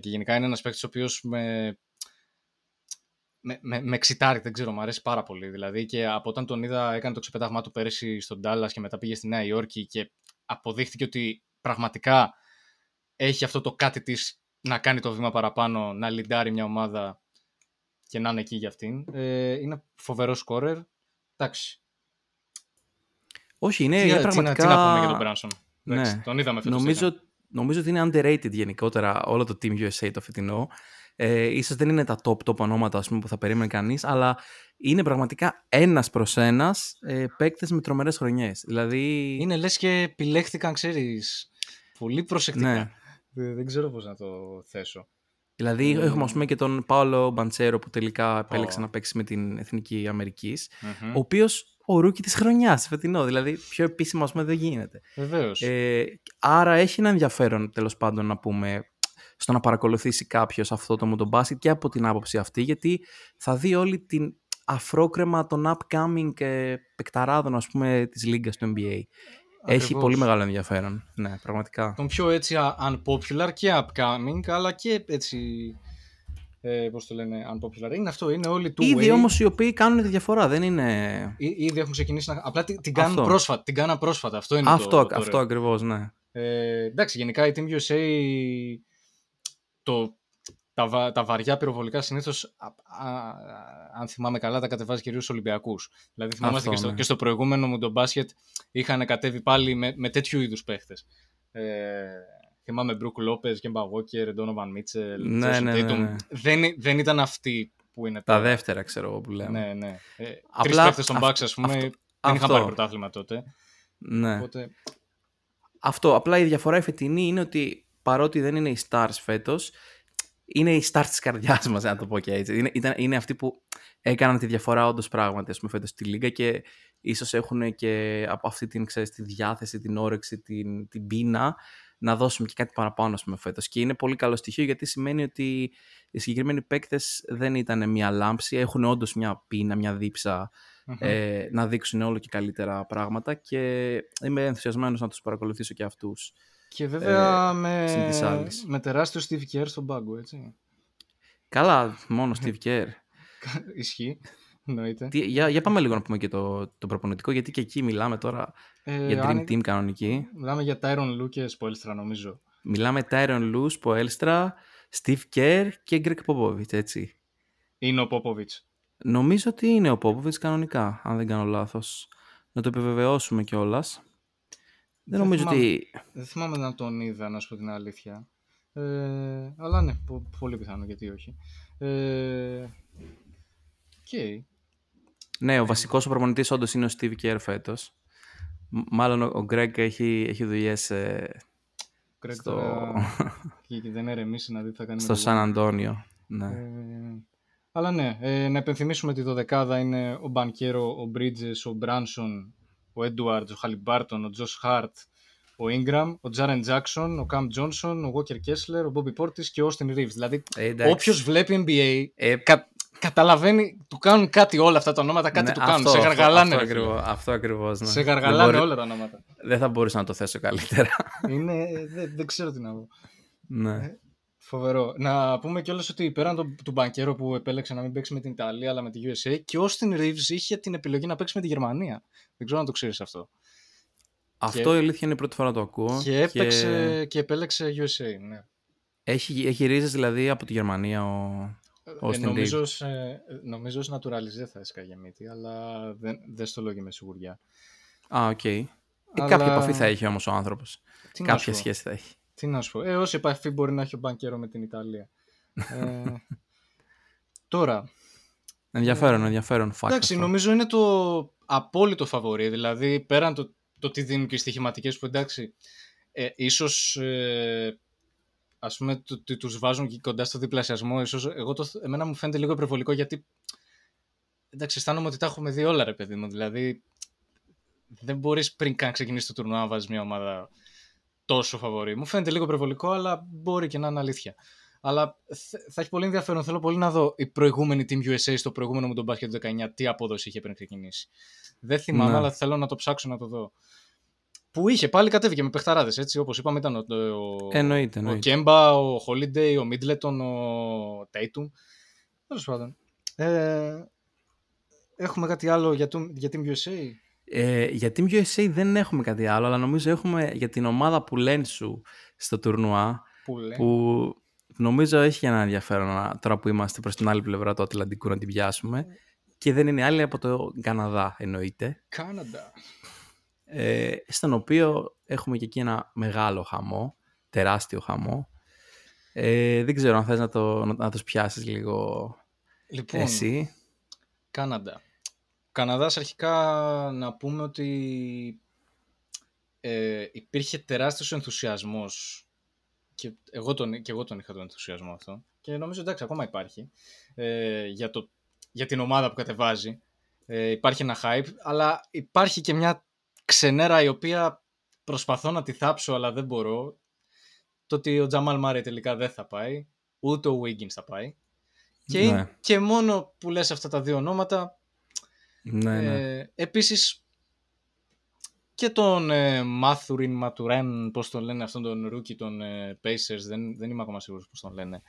Και γενικά είναι ένας παίκτης ο οποίος με εξητάρει, δεν ξέρω, μου αρέσει πάρα πολύ. Δηλαδή και από όταν τον είδα, έκανε το ξεπέταγμά του πέρυσι στον Ντάλλας και μετά πήγε στη Νέα Υόρκη και αποδείχθηκε ότι πραγματικά έχει αυτό το κάτι της να κάνει το βήμα παραπάνω, να λιντάρει μια ομάδα και να είναι εκεί για αυτήν. Είναι φοβερό σκόρερ. Εντάξει. Όχι, είναι πραγματικά... Τι να πούμε για τον Μπράνσον. Ναι. Τον είδαμε φέτος. Νομίζω ότι είναι underrated γενικότερα όλο το Team USA το φετινό. Ίσως δεν είναι τα top ονόματα, ας πούμε, που θα περίμενε κανείς, αλλά είναι πραγματικά ένας προς ένας παίκτες με τρομερές χρονιές. Δηλαδή... Είναι λες και επιλέχθηκαν, ξέρεις, πολύ προσεκτικά. Ναι. Δεν ξέρω πώς να το θέσω. Δηλαδή, έχουμε, ας πούμε, και τον Πάολο Μπαντσέρο που τελικά επέλεξε να παίξει με την Εθνική Αμερικής, ο οποίος ο ρούκι της χρονιάς, φετινό. Δηλαδή, πιο επίσημα, ας πούμε, δεν γίνεται. Βεβαίως. Άρα, έχει ένα ενδιαφέρον, τέλος πάντων, να πούμε, στο να παρακολουθήσει κάποιος αυτό το Μουντομπάσκετ και από την άποψη αυτή, γιατί θα δει όλη την αφρόκρεμα των upcoming παικταράδων, ας πούμε, της Λίγκας του NBA. Ακριβώς. Έχει πολύ μεγάλο ενδιαφέρον. Ναι, πραγματικά. Τον πιο έτσι unpopular και upcoming, αλλά και έτσι. Πώς το λένε, unpopular. Είναι αυτό, είναι όλοι two-way. Ήδη όμως οι οποίοι κάνουν τη διαφορά, δεν είναι. Ήδη έχουν ξεκινήσει να. Απλά την κάνουν πρόσφατα. Την κάναν πρόσφατα. Αυτό είναι αυτό ακριβώς, ναι. Εντάξει, γενικά η Team USA τα βαριά πυροβολικά συνήθως, αν θυμάμαι καλά, τα κατεβάζει κυρίως στους Ολυμπιακούς. Δηλαδή, θυμάμαστε και στο προηγούμενο Μουντομπάσκετ είχαν κατέβει πάλι με τέτοιου είδους παίχτες. Θυμάμαι Μπρουκ Λόπες, Γκέμπα Γόκερ, Ντόνοβαν Μίτσελ. Ναι. Δεν ήταν αυτοί που είναι τα δεύτερα, ξέρω εγώ που λέμε. Ναι. Τρεις παίχτες στον Bucks, ας πούμε, δεν είχαν πάρει πρωτάθλημα τότε. Ναι. Οπότε... Αυτό. Απλά η διαφορά η φετινή είναι ότι παρότι δεν είναι οι stars φέτος, είναι οι stars της καρδιάς μας, να το πω και έτσι. Είναι αυτοί που έκαναν τη διαφορά όντως πράγματι, ας πούμε, φέτος στη Λίγκα και ίσως έχουν και από αυτή την, ξέρεις, τη διάθεση, την όρεξη, την πείνα να δώσουμε και κάτι παραπάνω, ας πούμε, φέτος. Και είναι πολύ καλό στοιχείο, γιατί σημαίνει ότι οι συγκεκριμένοι παίκτες δεν ήταν μια λάμψη, έχουν όντως μια πείνα, μια δίψα να δείξουν όλο και καλύτερα πράγματα και είμαι ενθουσιασμένος να τους παρακολουθήσω και αυτούς. Και βέβαια με τεράστιο Steve Kerr στον πάγκο, έτσι. Καλά, μόνο Steve Kerr. Ισχύει, εννοείται. Για πάμε λίγο να πούμε και το προπονητικό, γιατί και εκεί μιλάμε τώρα για Dream Team κανονική. Μιλάμε για Tyronn Lue και Spoelstra, νομίζω. Μιλάμε Tyronn Lue, Spoelstra, Steve Kerr και Greg Popovich, έτσι. Είναι ο Popovich. Νομίζω ότι είναι ο Popovich κανονικά, αν δεν κάνω λάθος. Να το επιβεβαιώσουμε κιόλας. Δεν νομίζω ότι... Δεν θυμάμαι να τον είδα, να σου πω την αλήθεια. Αλλά ναι, πολύ πιθανό, γιατί όχι. Okay. Ναι, ο βασικός ο προπονητής όντως είναι ο Steve Kerr φέτος. Μάλλον ο Greg έχει δουλειές και δεν ερεμήσει να δει τι θα κάνει στο Σαν Αντώνιο. Ναι. Αλλά ναι, να επενθυμίσουμε ότι το δεκάδα είναι ο Μπανκέρο, ο Bridges, ο Branson, ο Edwards, ο Χαλιμπάρτον, ο Josh Hart, ο Ingram, ο Jaren Jackson, ο Cam Johnson, ο Walker Kessler, ο Bobby Portis και ο Austin Reeves. Δηλαδή, όποιος βλέπει NBA καταλαβαίνει, του κάνουν κάτι όλα αυτά τα ονόματα, κάτι του κάνουν. Σε γαργαλάνε. Αυτό ακριβώς. Ναι. Σε γαργαλάνε όλα τα ονόματα. Δεν θα μπορούσα να το θέσω καλύτερα. Δεν ξέρω τι να πω. Ναι. Φοβερό. Να πούμε κιόλας ότι πέραν του Μπανκέρο που επέλεξε να μην παίξει με την Ιταλία αλλά με τη USA, και ο Austin Reeves είχε την επιλογή να παίξει με τη Γερμανία. Δεν ξέρω αν το ξέρεις αυτό. Αυτό η αλήθεια είναι η πρώτη φορά το ακούω. Και επέλεξε USA, ναι. Έχει ρίζες δηλαδή από τη Γερμανία ο Austin Reeves. Νομίζω ως naturalized θα έσκαγε μύτη, αλλά δεν στο λόγιο με σιγουριά. Οκ. Κάποια επαφή θα έχει όμως ο άνθρωπος. Κάποια σχέση θα έχει. Τι να σου πω. Όση επαφή μπορεί να έχει ο Μπανκέρο με την Ιταλία. Τώρα. Ενδιαφέρον. Εντάξει, νομίζω είναι το απόλυτο φαβορί. Δηλαδή, πέραν το τι δίνουν και οι στοιχηματικές που εντάξει, ίσως ας πούμε τους βάζουν κοντά στο διπλασιασμό ίσως. Εμένα μου φαίνεται λίγο υπερβολικό, γιατί εντάξει, αισθάνομαι ότι τα έχουμε δει όλα, ρε παιδί μου. Δηλαδή δεν μπορείς πριν καν ξεκινήσει το τουρνουά να βάζεις μια ομάδα τόσο φαβορή. Μου φαίνεται λίγο υπερβολικό, αλλά μπορεί και να είναι αλήθεια. Αλλά θα έχει πολύ ενδιαφέρον. Θέλω πολύ να δω η προηγούμενη Team USA στο προηγούμενο μου τον μπάσκετ του 19 τι απόδοση είχε πριν ξεκινήσει. Δεν θυμάμαι, αλλά θέλω να το ψάξω να το δω. Που είχε, πάλι κατέβηκε με παιχταράδες, έτσι, όπως είπαμε, ήταν ο Κέμπα, ο Holiday, ο Middleton, ο Tatum. Τέλος πάντων. Έχουμε κάτι άλλο για Team USA? Για Team USA δεν έχουμε κάτι άλλο, αλλά νομίζω έχουμε για την ομάδα που λένε σου στο τουρνουά, που νομίζω έχει ένα ενδιαφέρον τώρα που είμαστε προς την άλλη πλευρά του Ατλαντικού να την πιάσουμε, και δεν είναι άλλη από το Καναδά, εννοείται. Καναδά. Στον οποίο έχουμε και εκεί ένα μεγάλο χαμό, τεράστιο χαμό. Δεν ξέρω αν θες να τους πιάσεις λίγο, λοιπόν, εσύ. Καναδά. Καναδάς, αρχικά να πούμε ότι υπήρχε τεράστιος ενθουσιασμός, και εγώ τον είχα τον ενθουσιασμό αυτό, και νομίζω εντάξει ακόμα υπάρχει, για την ομάδα που κατεβάζει. Υπάρχει ένα hype, αλλά υπάρχει και μια ξενέρα η οποία προσπαθώ να τη θάψω αλλά δεν μπορώ. Το ότι ο Τζαμάλ Μάρεϊ τελικά δεν θα πάει, ούτε ο Wiggins θα πάει, και, ναι, και μόνο που λες αυτά τα δύο ονόματα, ναι. Επίσης και τον Μάθουριν Ματουρέν, πώς τον λένε αυτόν τον ρούκι των Pacers, δεν είμαι ακόμα σίγουρος πώς τον λένε,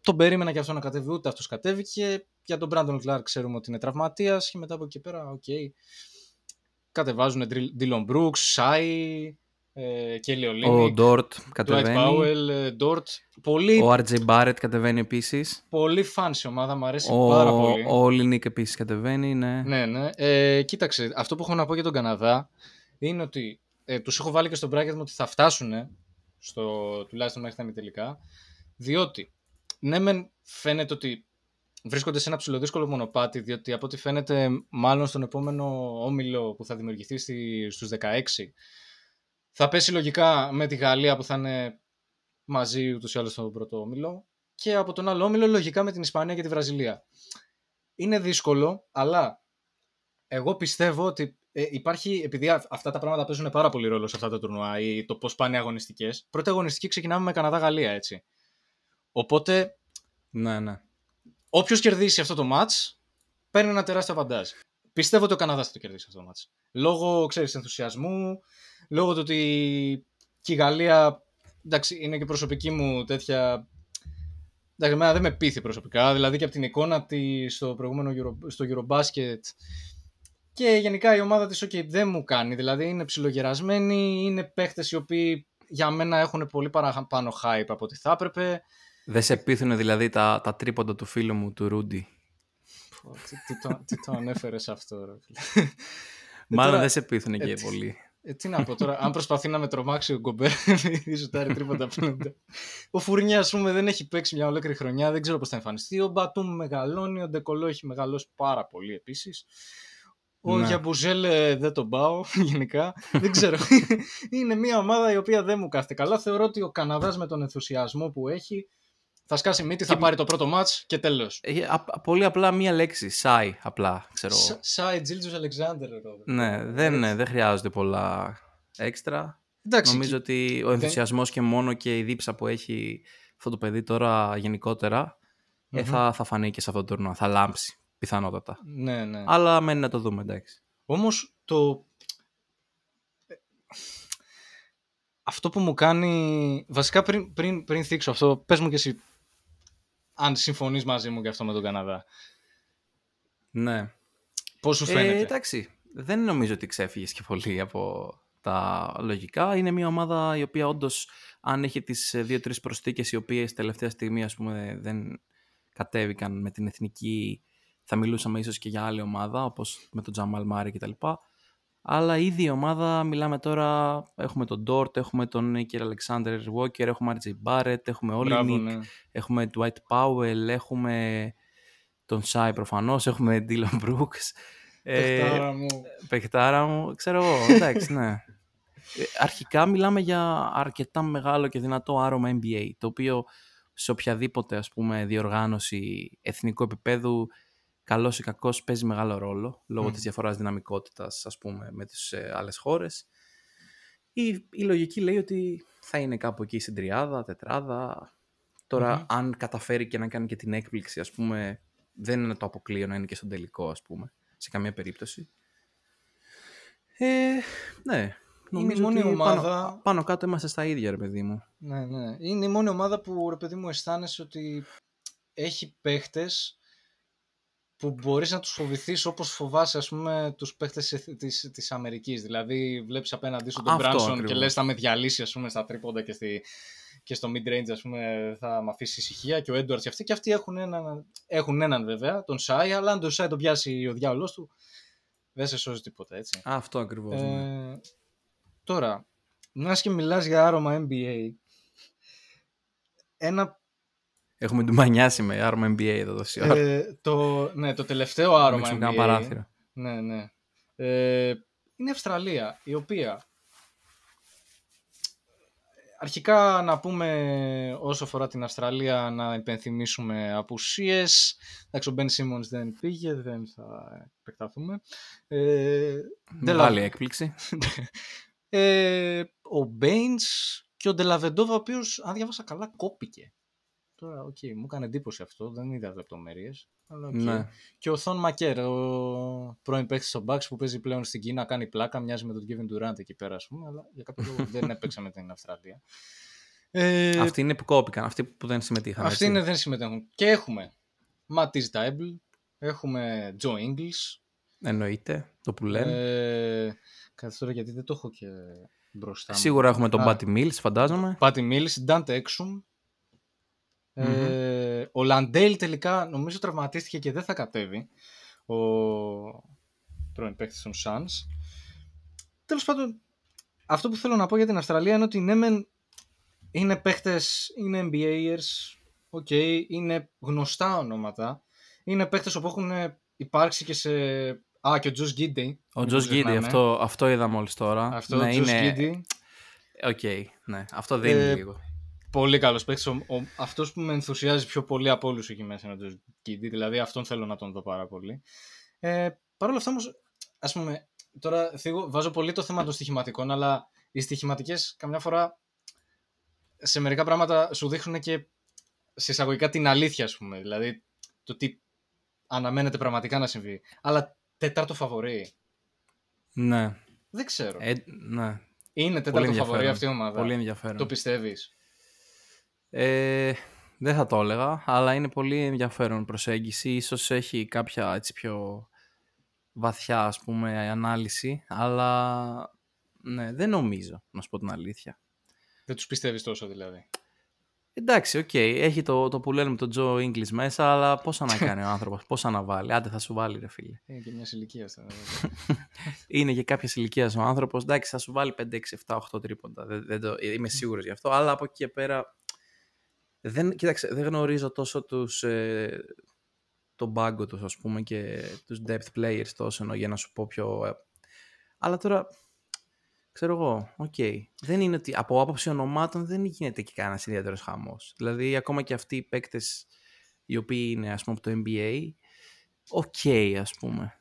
τον περίμενα και αυτό να κατέβει, ούτε αυτός κατέβηκε. Για τον Brandon Clark ξέρουμε ότι είναι τραυματίας, και μετά από εκεί πέρα κατεβάζουν Dillon Brooks, Shai, Kelly Olynyk, ο Dort κατεβαίνει, Dwight Powell, Dort. Πολύ... ο RJ Barrett κατεβαίνει επίσης. Πολύ φάνση ομάδα, μου αρέσει πάρα πολύ. Ο Olynyk επίσης κατεβαίνει, ναι. Ναι. Κοίταξε, αυτό που έχω να πω για τον Καναδά είναι ότι τους έχω βάλει και στο bracket μου ότι θα φτάσουν τουλάχιστον μέχρι τα ημιτελικά, διότι ναι μεν φαίνεται ότι βρίσκονται σε ένα ψηλοδύσκολο μονοπάτι, διότι από ό,τι φαίνεται μάλλον στον επόμενο όμιλο που θα δημιουργηθεί στους 16 θα πέσει λογικά με τη Γαλλία που θα είναι μαζί ούτως ή άλλως στον πρώτο όμιλο, και από τον άλλο όμιλο λογικά με την Ισπανία και τη Βραζιλία. Είναι δύσκολο, αλλά εγώ πιστεύω ότι υπάρχει, επειδή αυτά τα πράγματα παίζουν πάρα πολύ ρόλο σε αυτά τα τουρνουά ή το πώς πάνε αγωνιστικές. Πρώτη αγωνιστική ξεκινάμε με Καναδά-Γαλλία, έτσι. Οπότε. Ναι. Όποιος κερδίσει αυτό το match παίρνει ένα τεράστιο βαντάζ. Πιστεύω ότι ο Καναδάς θα το κερδίσει αυτό το match. Λόγω, ενθουσιασμού, λόγω του ότι και η Γαλλία, εντάξει, είναι και προσωπική μου τέτοια... εντάξει, εμένα δεν με πείθει προσωπικά, δηλαδή και από την εικόνα της στο προηγούμενο Eurobasket, και γενικά η ομάδα της OK δεν μου κάνει, δηλαδή είναι ψιλογερασμένη, είναι παίχτες οι οποίοι για μένα έχουν πολύ παραπάνω hype από ό,τι θα έπρεπε. Δεν σε πείθουν δηλαδή τα τρίποντα του φίλου μου, του Ρούντι. Τι το ανέφερε αυτό, ρε φίλε. Μάλλον δεν σε πείθουν και πολύ. Τι να πω τώρα, αν προσπαθεί να με τρομάξει ο Γκομπέρ, επειδή ζουτάρει τρίποντα πλούντα. Ο Φουρνιά, ας πούμε, δεν έχει παίξει μια ολόκληρη χρονιά, δεν ξέρω πώς θα εμφανιστεί. Ο Μπατούμ μεγαλώνει, ο Ντεκολό έχει μεγαλώσει πάρα πολύ επίσης. Ο Γιαμπουζέλ δεν τον πάω γενικά. Δεν ξέρω. Είναι μια ομάδα η οποία δεν μου κάθεται καλά. Θεωρώ ότι ο Καναδάς με τον ενθουσιασμό που έχει. Θα σκάσει μύτη, θα πάρει το πρώτο μάτς και τέλος. Πολύ απλά μία λέξη. Σάι, απλά, ξέρω. Σάι, Τζίλτζος Αλεξάνδερ. Ναι, δεν χρειάζονται πολλά έξτρα. Εντάξει, νομίζω ότι ο ενθουσιασμός και μόνο και η δίψα που έχει αυτό το παιδί τώρα γενικότερα θα φανεί και σε αυτό το τουρνουά. Θα λάμψει, πιθανότατα. Ναι. Αλλά μένει να το δούμε, εντάξει. Όμως το... αυτό που μου κάνει... βασικά πριν θίξω αυτό, πες μου και εσύ αν συμφωνείς μαζί μου και αυτό με τον Καναδά. Ναι. Πώς σου φαίνεται? Εντάξει, δεν νομίζω ότι ξέφυγες και πολύ από τα λογικά. Είναι μια ομάδα η οποία όντως, αν έχει τις 2-3 προσθήκες οι οποίες τελευταία στιγμή, ας πούμε, δεν κατέβηκαν με την εθνική, θα μιλούσαμε ίσως και για άλλη ομάδα, όπως με τον Τζαμάλ Μάρεϊ κτλ. Αλλά ήδη η ομάδα, μιλάμε τώρα, έχουμε τον Ντόρτ, έχουμε τον Νίκερ Αλεξάνδερ Βόκερ, έχουμε RJ Barrett, έχουμε Olynyk, ναι, έχουμε Dwight Powell, έχουμε τον Shai προφανώς, έχουμε Dillon Brooks. Παιχτάρα μου. Ξέρω εγώ, εντάξει, ναι. Αρχικά μιλάμε για αρκετά μεγάλο και δυνατό άρωμα NBA, το οποίο σε οποιαδήποτε, ας πούμε, διοργάνωση εθνικού επίπεδου, καλός ή κακός, παίζει μεγάλο ρόλο λόγω της διαφοράς δυναμικότητας, ας πούμε, με τις άλλες χώρες. Η λογική λέει ότι θα είναι κάπου εκεί στην τριάδα, τετράδα. Τώρα, αν καταφέρει και να κάνει και την έκπληξη, ας πούμε, δεν είναι το αποκλείω να είναι και στον τελικό, ας πούμε, σε καμία περίπτωση. Ναι. Είναι η μόνη ομάδα. Πάνω κάτω είμαστε στα ίδια, ρε παιδί μου. Ναι, ναι. Είναι η μόνη ομάδα που, ρε παιδί μου, αισθάνεσαι ότι έχει παίχτες που μπορείς να τους φοβηθείς όπως φοβάσαι, ας πούμε, τους παίχτες της Αμερικής. Δηλαδή, βλέπεις απέναντί σου τον Μπράνσον και λες θα με διαλύσει, ας πούμε, στα τρίποντα και στο mid-range, ας πούμε, θα με αφήσει ησυχία. Και ο Έντουαρτς και αυτοί. Και αυτοί έχουν έναν βέβαια, τον Σάι, αλλά αν τον Σάι τον πιάσει ο διάολος του, δεν σε σώζει τίποτα, έτσι. Αυτό ακριβώς. Ναι. Τώρα, μιας και μιλάς για άρωμα NBA, έχουμε ντουμανιάσει με άρωμα NBA εδώ τόση ώρα. Ναι, το τελευταίο άρωμα NBA, ναι, ναι, είναι η Αυστραλία, η οποία αρχικά να πούμε όσο αφορά την Αυστραλία να υπενθυμίσουμε απουσίες. Εντάξει, ο Μπεν Σίμονς δεν πήγε, δεν θα επεκταθούμε. Μεγάλη έκπληξη. Ο Μπέινς και ο Ντελαβεντόβα, ο οποίος, αν διάβασα καλά, κόπηκε. Τώρα, οκ, μου έκανε εντύπωση αυτό, δεν είδα λεπτομέρειες. Αλλά, ναι. Και ο Θον Μακέρ, ο πρώην παίκτης των Bucks που παίζει πλέον στην Κίνα, κάνει πλάκα, μοιάζει με τον Kevin Durant εκεί πέρα, ας πούμε, αλλά για κάποιο λόγο δεν έπαιξε με την Αυστραλία. Αυτοί είναι που κόπηκαν, αυτοί που δεν συμμετείχαν. Αυτοί είναι, δεν συμμετέχουν. Και έχουμε Ματίς Ντάιμπλ, έχουμε Τζο Ίγκλς. Εννοείται, το που λένε. Κάτσε τώρα γιατί δεν το έχω και μπροστά. Σίγουρα έχουμε τον Πάτι Μίλς, φαντάζομαι. Πάτι Μίλς, Ντάντε Έξουμ. Ο Λαντέιλ τελικά νομίζω τραυματίστηκε και δεν θα κατέβει. Ο πρώην παίκτης των Suns. Τέλος πάντων, αυτό που θέλω να πω για την Αυστραλία είναι ότι ναι, μεν είναι παίκτες, είναι NBAers, okay, είναι γνωστά ονόματα. Είναι παίκτες που έχουν υπάρξει και σε... και ο Τζος Γκίντι. Ο Τζος Γκίντι, αυτό είδα μόλις τώρα. Αυτό ναι, ο Τζος Γκίντι. Οκ, ναι, αυτό δίνει λίγο. Πολύ καλός παίκτης. Αυτός που με ενθουσιάζει πιο πολύ από όλους εκεί μέσα είναι ο Τζος Γκίντι. Δηλαδή αυτόν θέλω να τον δω πάρα πολύ. Παρ' όλα αυτά όμως, ας πούμε, τώρα βάζω πολύ το θέμα των στοιχηματικών, αλλά οι στοιχηματικές καμιά φορά σε μερικά πράγματα σου δείχνουν και σε εισαγωγικά την αλήθεια, ας πούμε. Δηλαδή το τι αναμένεται πραγματικά να συμβεί. Αλλά τέταρτο φαβορί. Ναι. Δεν ξέρω. Ναι. Είναι τέταρτο φαβορί αυτή η ομάδα. Πολύ ενδιαφέρον. Το πιστεύεις? Δεν θα το έλεγα, αλλά είναι πολύ ενδιαφέρον προσέγγιση. Ίσως έχει κάποια έτσι πιο βαθιά, ας πούμε, ανάλυση. Αλλά ναι, δεν νομίζω, να σου πω την αλήθεια. Δεν τους πιστεύεις τόσο δηλαδή? Εντάξει, οκ. Έχει το που λένε με τον Τζο Ίγκλις μέσα, αλλά πώς ανακάνει ο άνθρωπος, πώς αναβάλει. Άντε, θα σου βάλει, ρε φίλε. Είναι και μια ηλικία. Είναι και κάποια ηλικία ο άνθρωπος. Εντάξει, θα σου βάλει 5, 6, 7, 8 τρίποντα. Είμαι σίγουρος γι' αυτό. Αλλά από εκεί και πέρα. Κοίταξε, δεν γνωρίζω τόσο τον πάγκο τους, ας πούμε, και τους depth players τόσο για να σου πω πιο. Αλλά τώρα. Ξέρω εγώ, οκ. Δεν είναι ότι από άποψη ονομάτων δεν γίνεται και κανένας ιδιαίτερος χαμός. Δηλαδή, ακόμα και αυτοί οι παίκτες οι οποίοι είναι, ας πούμε, από το NBA, ας πούμε.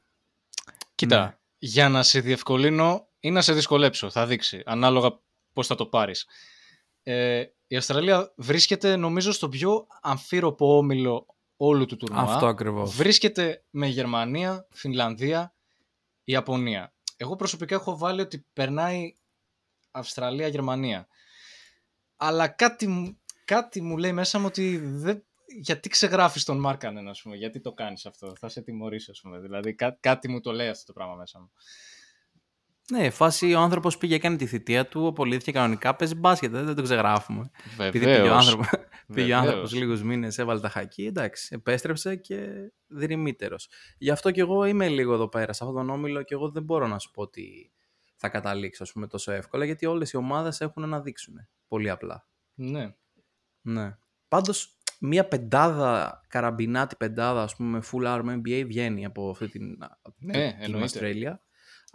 Κοίτα, ναι. Για να σε διευκολύνω ή να σε δυσκολέψω, θα δείξει, ανάλογα πώς θα το πάρεις. Η Αυστραλία βρίσκεται, νομίζω, στο πιο αμφίροπο όμιλο όλου του τουρνουά. Αυτό ακριβώς. Βρίσκεται με Γερμανία, Φινλανδία, Ιαπωνία. Εγώ προσωπικά έχω βάλει ότι περνάει Αυστραλία-Γερμανία. Αλλά κάτι μου λέει μέσα μου ότι γιατί ξεγράφεις τον Μάρκανεν, ας πούμε, γιατί το κάνεις αυτό, θα σε τιμωρήσει, ας πούμε. Δηλαδή κάτι μου το λέει αυτό το πράγμα μέσα μου. Ναι, φάση ο άνθρωπος πήγε, έκανε τη θητεία του, απολύθηκε κανονικά, παίζει μπάσκετ, δεν το ξεγράφουμε. Βεβαίως. Επειδή πήγε ο άνθρωπος λίγους μήνες, έβαλε τα χακί, εντάξει, επέστρεψε και δρυμύτερος. Γι' αυτό και εγώ είμαι λίγο εδώ πέρα, σε αυτόν τον όμιλο, και εγώ δεν μπορώ να σου πω ότι θα καταλήξω, ας πούμε, τόσο εύκολα, γιατί όλες οι ομάδες έχουν να δείξουν, πολύ απλά. Ναι. Ναι. Πάντως, μία πεντάδα, καραμπινάτη πεντάδα, ας πούμε, full arm NBA βγαίνει από αυτή την Αυστραλία.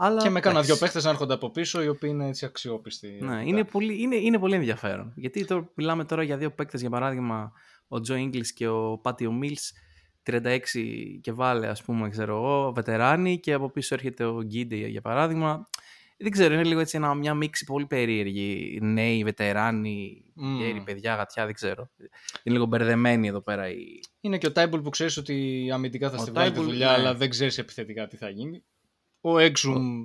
Αλλά... Και με κάνα δύο παίχτες να έρχονται από πίσω, οι οποίοι είναι έτσι αξιόπιστοι. Ναι, είναι πολύ ενδιαφέρον. Γιατί τώρα, μιλάμε τώρα για δύο παίκτες, για παράδειγμα, ο Τζο Ίγκλις και ο Πάτιο Μίλς, 36 και βάλε, ας πούμε, ξέρω εγώ, βετεράνοι, και από πίσω έρχεται ο Γκίντε, για παράδειγμα. Δεν ξέρω, είναι λίγο έτσι μια μίξη πολύ περίεργη. Νέοι, βετεράνοι, γέροι, παιδιά, γατιά, δεν ξέρω. Είναι λίγο μπερδεμένοι εδώ πέρα. Είναι και ο Τάιμπολ που ξέρει ότι αμυντικά θα στη βγάλει τη δουλειά, ναι, αλλά δεν ξέρει επιθετικά τι θα γίνει. Ο Έξουμ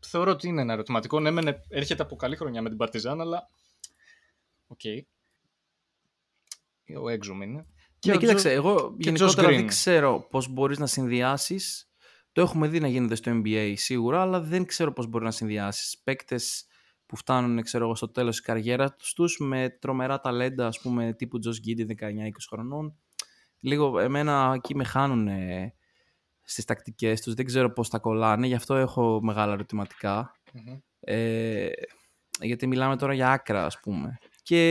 θεωρώ ότι είναι ένα ερωτηματικό. Ναι, έρχεται από καλή χρονιά με την Παρτιζάν, αλλά. Οκ. Okay. Ο Έξουμ είναι. Και κοίταξε, εγώ γενικότερα δεν ξέρω πώς μπορείς να συνδυάσεις. Το έχουμε δει να γίνεται στο NBA σίγουρα, αλλά δεν ξέρω πώς μπορεί να συνδυάσεις παίκτες που φτάνουν, ξέρω εγώ, στο τέλος της καριέρας τους με τρομερά ταλέντα, ας πούμε, τύπου Τζος Γκίντι 19-20 χρονών. Λίγο εμένα εκεί με χάνουν στις τακτικές τους, δεν ξέρω πώς τα κολλάνε, γι' αυτό έχω μεγάλα ερωτηματικά. Mm-hmm. Γιατί μιλάμε τώρα για άκρα, ας πούμε. Και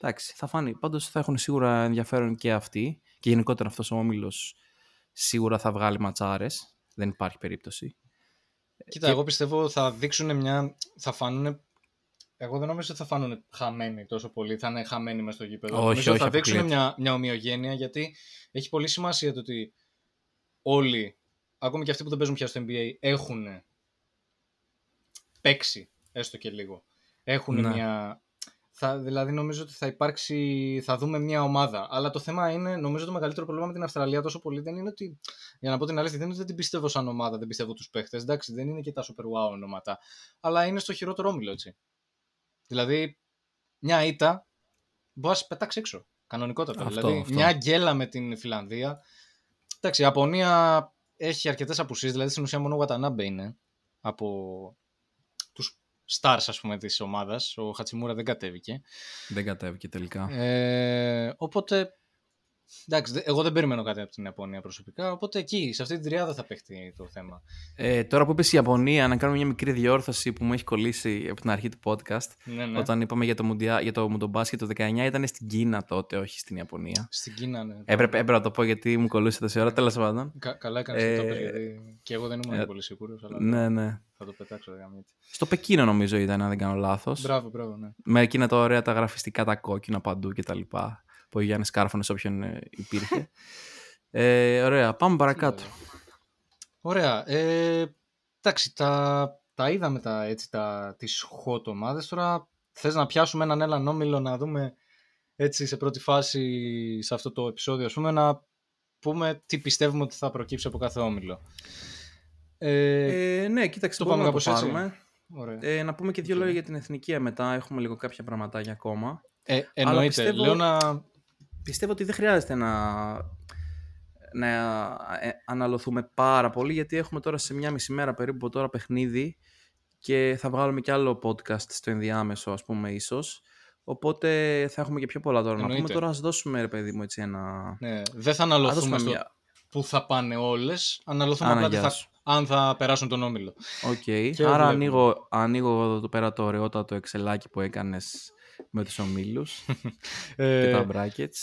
εντάξει, θα φάνει. Πάντως θα έχουν σίγουρα ενδιαφέρον και αυτοί, και γενικότερα αυτός ο όμιλος σίγουρα θα βγάλει ματσάρες. Δεν υπάρχει περίπτωση. Κοίτα, εγώ πιστεύω θα δείξουν μια... Θα φάνουν... Εγώ δεν νομίζω ότι θα φάνουν χαμένοι τόσο πολύ. Θα είναι χαμένοι μες στο γήπεδο. Όχι, θα δείξουν μια ομοιογένεια, γιατί έχει πολύ σημασία το ότι όλοι, ακόμη και αυτοί που δεν παίζουν πια στο NBA, έχουν παίξει έστω και λίγο. Έχουν μια... δηλαδή νομίζω ότι θα υπάρξει, θα δούμε μια ομάδα. Αλλά το θέμα είναι, νομίζω το μεγαλύτερο πρόβλημα με την Αυστραλία τόσο πολύ δεν είναι ότι, για να πω την αλήθεια, δεν είναι ότι δεν την πιστεύω σαν ομάδα, δεν πιστεύω τους παίχτες. Εντάξει, δεν είναι και τα super wow ονόματα. Αλλά είναι στο χειρότερο όμιλο, έτσι. Δηλαδή, μια ήττα μπορεί να σε πετάξει έξω. Κανονικότατα. Αυτό. Μια γκέλα με την Φιλανδία. Εντάξει, η Ιαπωνία έχει αρκετές απουσίες. Δηλαδή, στην ουσία μόνο ο Γουατανάμπε είναι από τους stars, ας πούμε, της ομάδας. Ο Χατσιμούρα δεν κατέβηκε. Δεν κατέβηκε τελικά. Οπότε, εντάξει, εγώ δεν περιμένω κάτι από την Ιαπωνία προσωπικά. Οπότε εκεί, σε αυτή την τριάδα θα παίχτει το θέμα. Τώρα που είπες η Ιαπωνία, να κάνουμε μια μικρή διόρθωση που μου έχει κολλήσει από την αρχή του podcast. Ναι. Όταν είπαμε για το Μουντομπάσκετ το 19, ήταν στην Κίνα τότε, όχι στην Ιαπωνία. Στην Κίνα, ναι. Έπρεπε να το πω γιατί μου κολλούσε τόση ώρα. Τέλος πάντων. Καλά έκανες το πες, γιατί και εγώ δεν ήμουν πολύ σίγουρος. Ναι. Θα το πετάξω, γαμίτη. Στο Πεκίνο, νομίζω ήταν, αν δεν κάνω λάθος. Μπράβο, ναι. Με εκείνα τα ωραία τα γραφιστικά, τα κόκκινα παντού κτλ. Που ο Γιάννης Κάρφωνος, όποιον υπήρχε. Ωραία, πάμε παρακάτω. Ωραία. Εντάξει, τα είδαμε τις hot ομάδες. Τώρα θες να πιάσουμε έναν όμιλο, να δούμε έτσι σε πρώτη φάση σε αυτό το επεισόδιο, ας πούμε, να πούμε τι πιστεύουμε ότι θα προκύψει από κάθε όμιλο. Ναι, κοίταξε, το πάμε να το πάρουμε. Να πούμε και δύο λόγια για την εθνική μετά. Έχουμε λίγο κάποια πραγματάκια ακόμα. Εννοείται. Πιστεύω ότι δεν χρειάζεται να αναλωθούμε πάρα πολύ, γιατί έχουμε τώρα σε μια μισή μέρα περίπου τώρα παιχνίδι και θα βγάλουμε κι άλλο podcast στο ενδιάμεσο, ας πούμε, ίσως. Οπότε θα έχουμε και πιο πολλά τώρα. Εννοείται. Να πούμε τώρα, ας δώσουμε, ρε παιδί μου, έτσι ένα... Ναι, δεν θα αναλωθούμε στο που θα πάνε όλες. Αναλωθούμε απλά αν θα περάσουν τον όμιλο. Okay. Άρα ανοίγω εδώ πέρα το ωραιότατο εξελάκι που έκανες με τους ομίλους και τα brackets.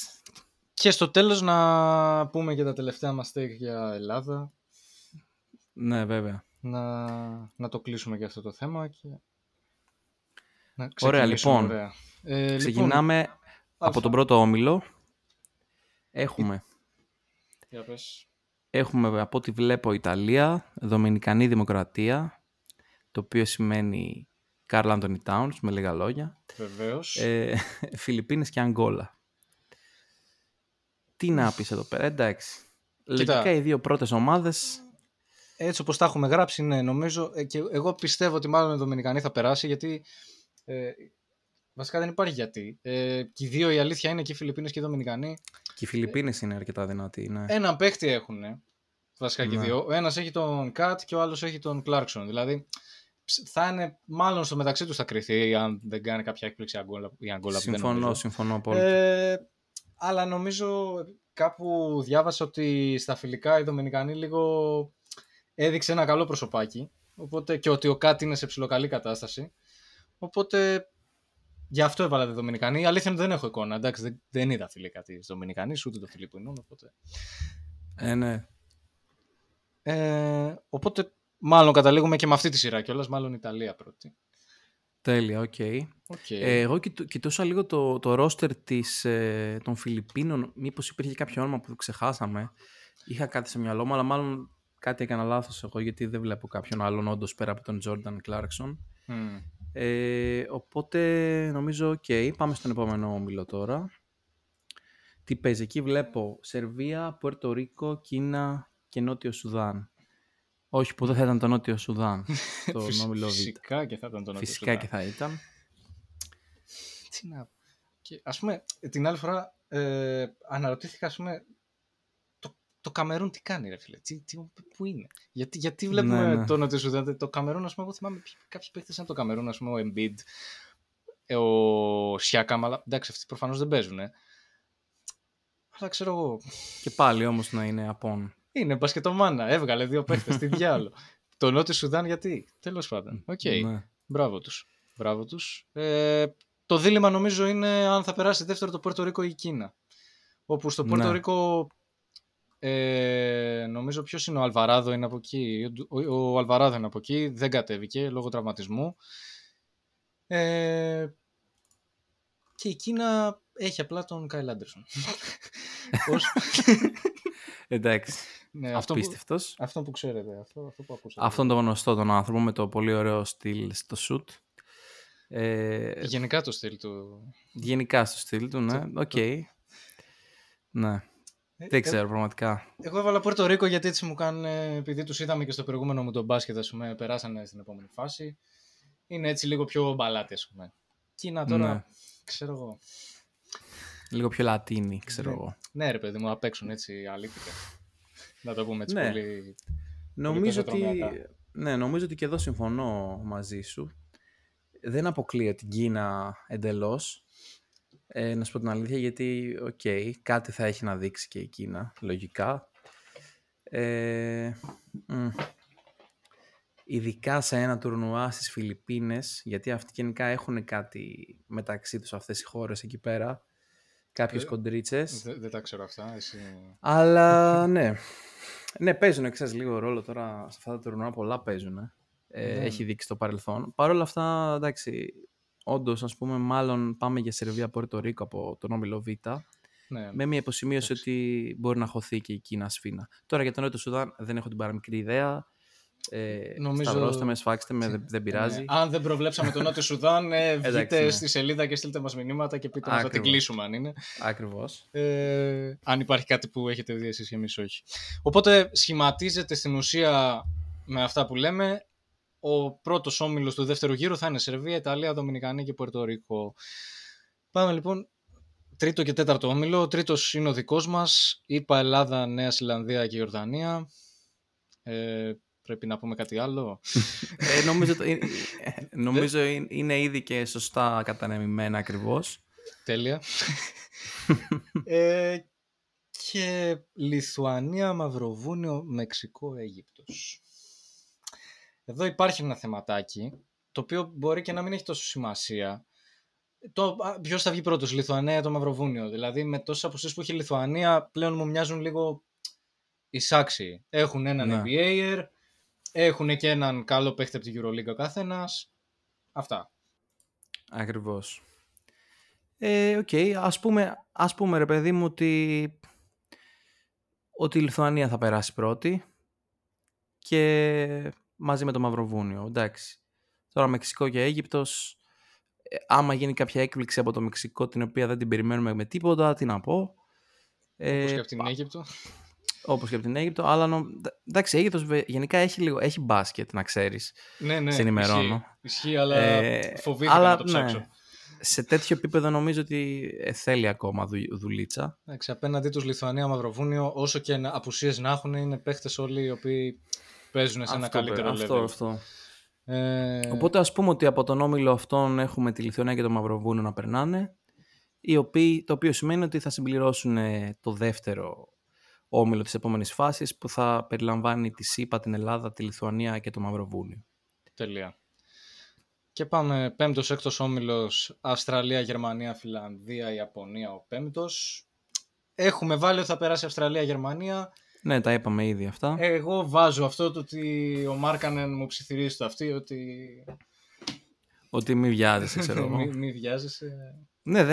Και στο τέλος να πούμε και τα τελευταία μας take για Ελλάδα. Ναι, βέβαια. Να το κλείσουμε και αυτό το θέμα. Και... Ωραία, λοιπόν. Ξεκινάμε από τον πρώτο όμιλο. Έχουμε, από ό,τι βλέπω, Ιταλία, Δομινικανή Δημοκρατία, το οποίο σημαίνει Καρλ Άντονι Τάουνς, με λίγα λόγια. Βεβαίως. Φιλιππίνες και Αγγόλα. Τι να πεις εδώ πέρα, εντάξει. Κοίτα, λογικά οι δύο πρώτες ομάδες. Έτσι όπως τα έχουμε γράψει, ναι, νομίζω. Και εγώ πιστεύω ότι μάλλον η Δομινικανή θα περάσει, γιατί βασικά δεν υπάρχει γιατί. Και οι δύο, η αλήθεια είναι, και οι Φιλιππίνες και οι Δομινικανοί. Και οι Φιλιππίνες είναι αρκετά δυνατοί, ναι. Ένα παίχτη έχουν. Βασικά και οι δύο. Ο ένας έχει τον Κατ και ο άλλος έχει τον Κλάρκσον. Δηλαδή, θα είναι μάλλον στο μεταξύ τους θα κρυθεί, αν δεν κάνει κάποια έκπληξη η Αγγόλα. Συμφωνώ πολύ. Αλλά νομίζω κάπου διάβασα ότι στα φιλικά η Δομινικανή λίγο έδειξε ένα καλό προσωπάκι. Οπότε, και ότι ο Κατ είναι σε ψιλοκαλή κατάσταση. Οπότε γι' αυτό έβαλα τη Δομινικανή. Η αλήθεια είναι ότι δεν έχω εικόνα. Εντάξει, δεν είδα φιλικά τη Δομινικανή, ούτε το φιλικό είναι. Οπότε. Ναι. Οπότε μάλλον καταλήγουμε και με αυτή τη σειρά κιόλας, μάλλον Ιταλία πρώτη. Τέλεια, οκ. Okay. Εγώ κοιτούσα λίγο το ρόστερ των Φιλιππίνων. Μήπως υπήρχε κάποιο όνομα που ξεχάσαμε. Είχα κάτι σε μυαλό μου, αλλά μάλλον κάτι έκανα λάθος εγώ, γιατί δεν βλέπω κάποιον άλλον όντως πέρα από τον Τζόρνταν Κλάρκσον. Οπότε νομίζω, οκ, πάμε στον επόμενο όμιλο τώρα. Τι παίζει εκεί? Βλέπω Σερβία, Πορτορίκο, Κίνα και Νότιο Σουδάν. Όχι, που δεν θα ήταν το Νότιο Σουδάν. Το όμιλο Β. Φυσικά και θα ήταν το Νότιο Σουδάν. Φυσικά και θα ήταν. Τι να... Και, ας πούμε, την άλλη φορά αναρωτήθηκα, ας πούμε, το Καμερούν τι κάνει, ρε φίλε, πού είναι. Γιατί βλέπουμε το Νότιο Σουδάν, το Καμερούν, ας πούμε, εγώ θυμάμαι κάποιοι παίκτες σαν το Καμερούν, ας πούμε, ο Embiid, ο Siakam, αλλά εντάξει, αυτοί προφανώς δεν παίζουν. Αλλά ξέρω εγώ. Και πάλι όμως να είναι απόν. Είναι μπασκετομάνα, έβγαλε δύο παίκτες, τι διάλο. Το Νότιο Σουδάν γιατί, τέλος πάντων. Οκ, μπράβο τους. Μπράβο τους. Το δίλημμα νομίζω είναι αν θα περάσει δεύτερο το Πορτορίκο ή η Κίνα. Όπου στο Πορτορίκο νομίζω ποιος είναι, ο Αλβαράδο είναι από εκεί. Ο Αλβαράδο είναι από εκεί, δεν κατέβηκε λόγω τραυματισμού. Και η Κίνα έχει απλά τον Κάιλ Άντερσον. Εντάξει. Ναι, απίστευτος. Αυτό που ξέρετε. Αυτό που ακούσατε. Αυτόν τον γνωστό τον άνθρωπο με το πολύ ωραίο στυλ στο σουτ. Γενικά το στυλ του. Γενικά στο στυλ του, ναι. Οκ. Ναι. Δεν ξέρω πραγματικά. Εγώ έβαλα Πορτορίκο γιατί έτσι μου κάνουν. Επειδή τους είδαμε και στο προηγούμενο Μουντομπάσκετ, ας πούμε, περάσανε στην επόμενη φάση. Είναι έτσι λίγο πιο μπαλάτι, ας πούμε. Κίνα τώρα. Ναι. Ξέρω εγώ. Λίγο πιο λατίνι, ξέρω εγώ. Ναι, ρε παιδί μου, να παίξουν έτσι αλήθεια. Να το πούμε έτσι πολύ. Νομίζω ότι και εδώ συμφωνώ μαζί σου. Δεν αποκλείω την Κίνα εντελώς. Να σου πω την αλήθεια, γιατί κάτι θα έχει να δείξει και η Κίνα, λογικά. Ειδικά σε ένα τουρνουά στις Φιλιππίνες, γιατί αυτοί γενικά έχουν κάτι μεταξύ τους αυτές οι χώρες εκεί πέρα. Κάποιες κοντρίτσες. Δεν τα ξέρω αυτά. Εσύ... Αλλά ναι. Ναι, παίζουν εξάς λίγο ρόλο τώρα σε αυτά τα τουρνουά. Πολλά παίζουν. Έχει δείξει το παρελθόν. Παρ' όλα αυτά, εντάξει, όντως, ας πούμε, μάλλον πάμε για Σερβία Πορτορίκο από τον όμιλο Β. Ναι, με μια υποσημείωση ότι μπορεί να χωθεί και η Κίνα σφίνα. Τώρα για τον Νότιο Σουδάν δεν έχω την παραμικρή ιδέα. Σταυρώστε με, σφάξτε με, δεν πειράζει. Αν δεν προβλέψαμε τον Νότιο Σουδάν, βγείτε στη σελίδα και στείλτε μας μηνύματα και πείτε μας να την κλείσουμε αν είναι. Ακριβώς. Αν υπάρχει κάτι που έχετε δει εσείς και εμείς όχι. Οπότε σχηματίζεται στην ουσία με αυτά που λέμε. Ο πρώτος όμιλος του δεύτερου γύρου θα είναι Σερβία, Ιταλία, Δομινικανή και Πορτορίκο. Πάμε λοιπόν τρίτο και τέταρτο όμιλο. Ο τρίτος είναι ο δικός μας. ΗΠΑ, Ελλάδα, Νέα Ζηλανδία και Ιορδανία. Πρέπει να πούμε κάτι άλλο. Νομίζω είναι ήδη και σωστά κατανεμημένα ακριβώς. Τέλεια. Και Λιθουανία, Μαυροβούνιο, Μεξικό, Αίγυπτος. Εδώ υπάρχει ένα θεματάκι, το οποίο μπορεί και να μην έχει τόσο σημασία. Ποιος θα βγει πρώτος, η Λιθουανία ή το Μαυροβούνιο? Δηλαδή με τόσες αποσύσεις που έχει η Λιθουανία πλέον μου μοιάζουν λίγο εισάξιοι. Έχουν έναν NBA-er. Έχουν και έναν καλό παίχτη από την EuroLeague ο καθένας. Αυτά. Ακριβώς. Ας πούμε ρε παιδί μου ότι η Λιθουανία θα περάσει πρώτη και μαζί με το Μαυροβούνιο. Εντάξει. Τώρα Μεξικό και Αίγυπτος. Άμα γίνει κάποια έκπληξη από το Μεξικό την οποία δεν την περιμένουμε με τίποτα, τι να πω. Όπως και από την Αίγυπτο. Όπως και από την Αίγυπτο, αλλά εντάξει, η Αίγυπτος γενικά έχει μπάσκετ, να ξέρεις. Ναι, σε ενημερώνω. Ισχύει, αλλά φοβήθηκα να το ψάξω. Ναι. Σε τέτοιο επίπεδο νομίζω ότι θέλει ακόμα δουλίτσα. Εντάξει, απέναντί τους Λιθουανία, Μαυροβούνιο, όσο και απουσίες να έχουν, είναι παίχτες όλοι οι οποίοι παίζουν σε ένα καλύτερο level. Αυτό. Οπότε ας πούμε ότι από τον όμιλο αυτόν έχουμε τη Λιθουανία και το Μαυροβούνιο να περνάνε, το οποίο σημαίνει ότι θα συμπληρώσουν το δεύτερο όμιλο της επόμενης φάσης που θα περιλαμβάνει τη ΣΥΠΑ, την Ελλάδα, τη Λιθουανία και το Μαυροβούνιο. Τελεία. Και πάμε πέμπτος, έκτος όμιλος, Αυστραλία, Γερμανία, Φιλανδία, Ιαπωνία, ο πέμπτος. Έχουμε βάλει ότι θα περάσει Αυστραλία, Γερμανία. Ναι, τα είπαμε ήδη αυτά. Εγώ βάζω αυτό το ότι ο Μάρκανεν μου ψιθυρίζει το αυτή, ότι μη βιάζεσαι, ξέρω εγώ. Μη βιάζεσαι. Ναι,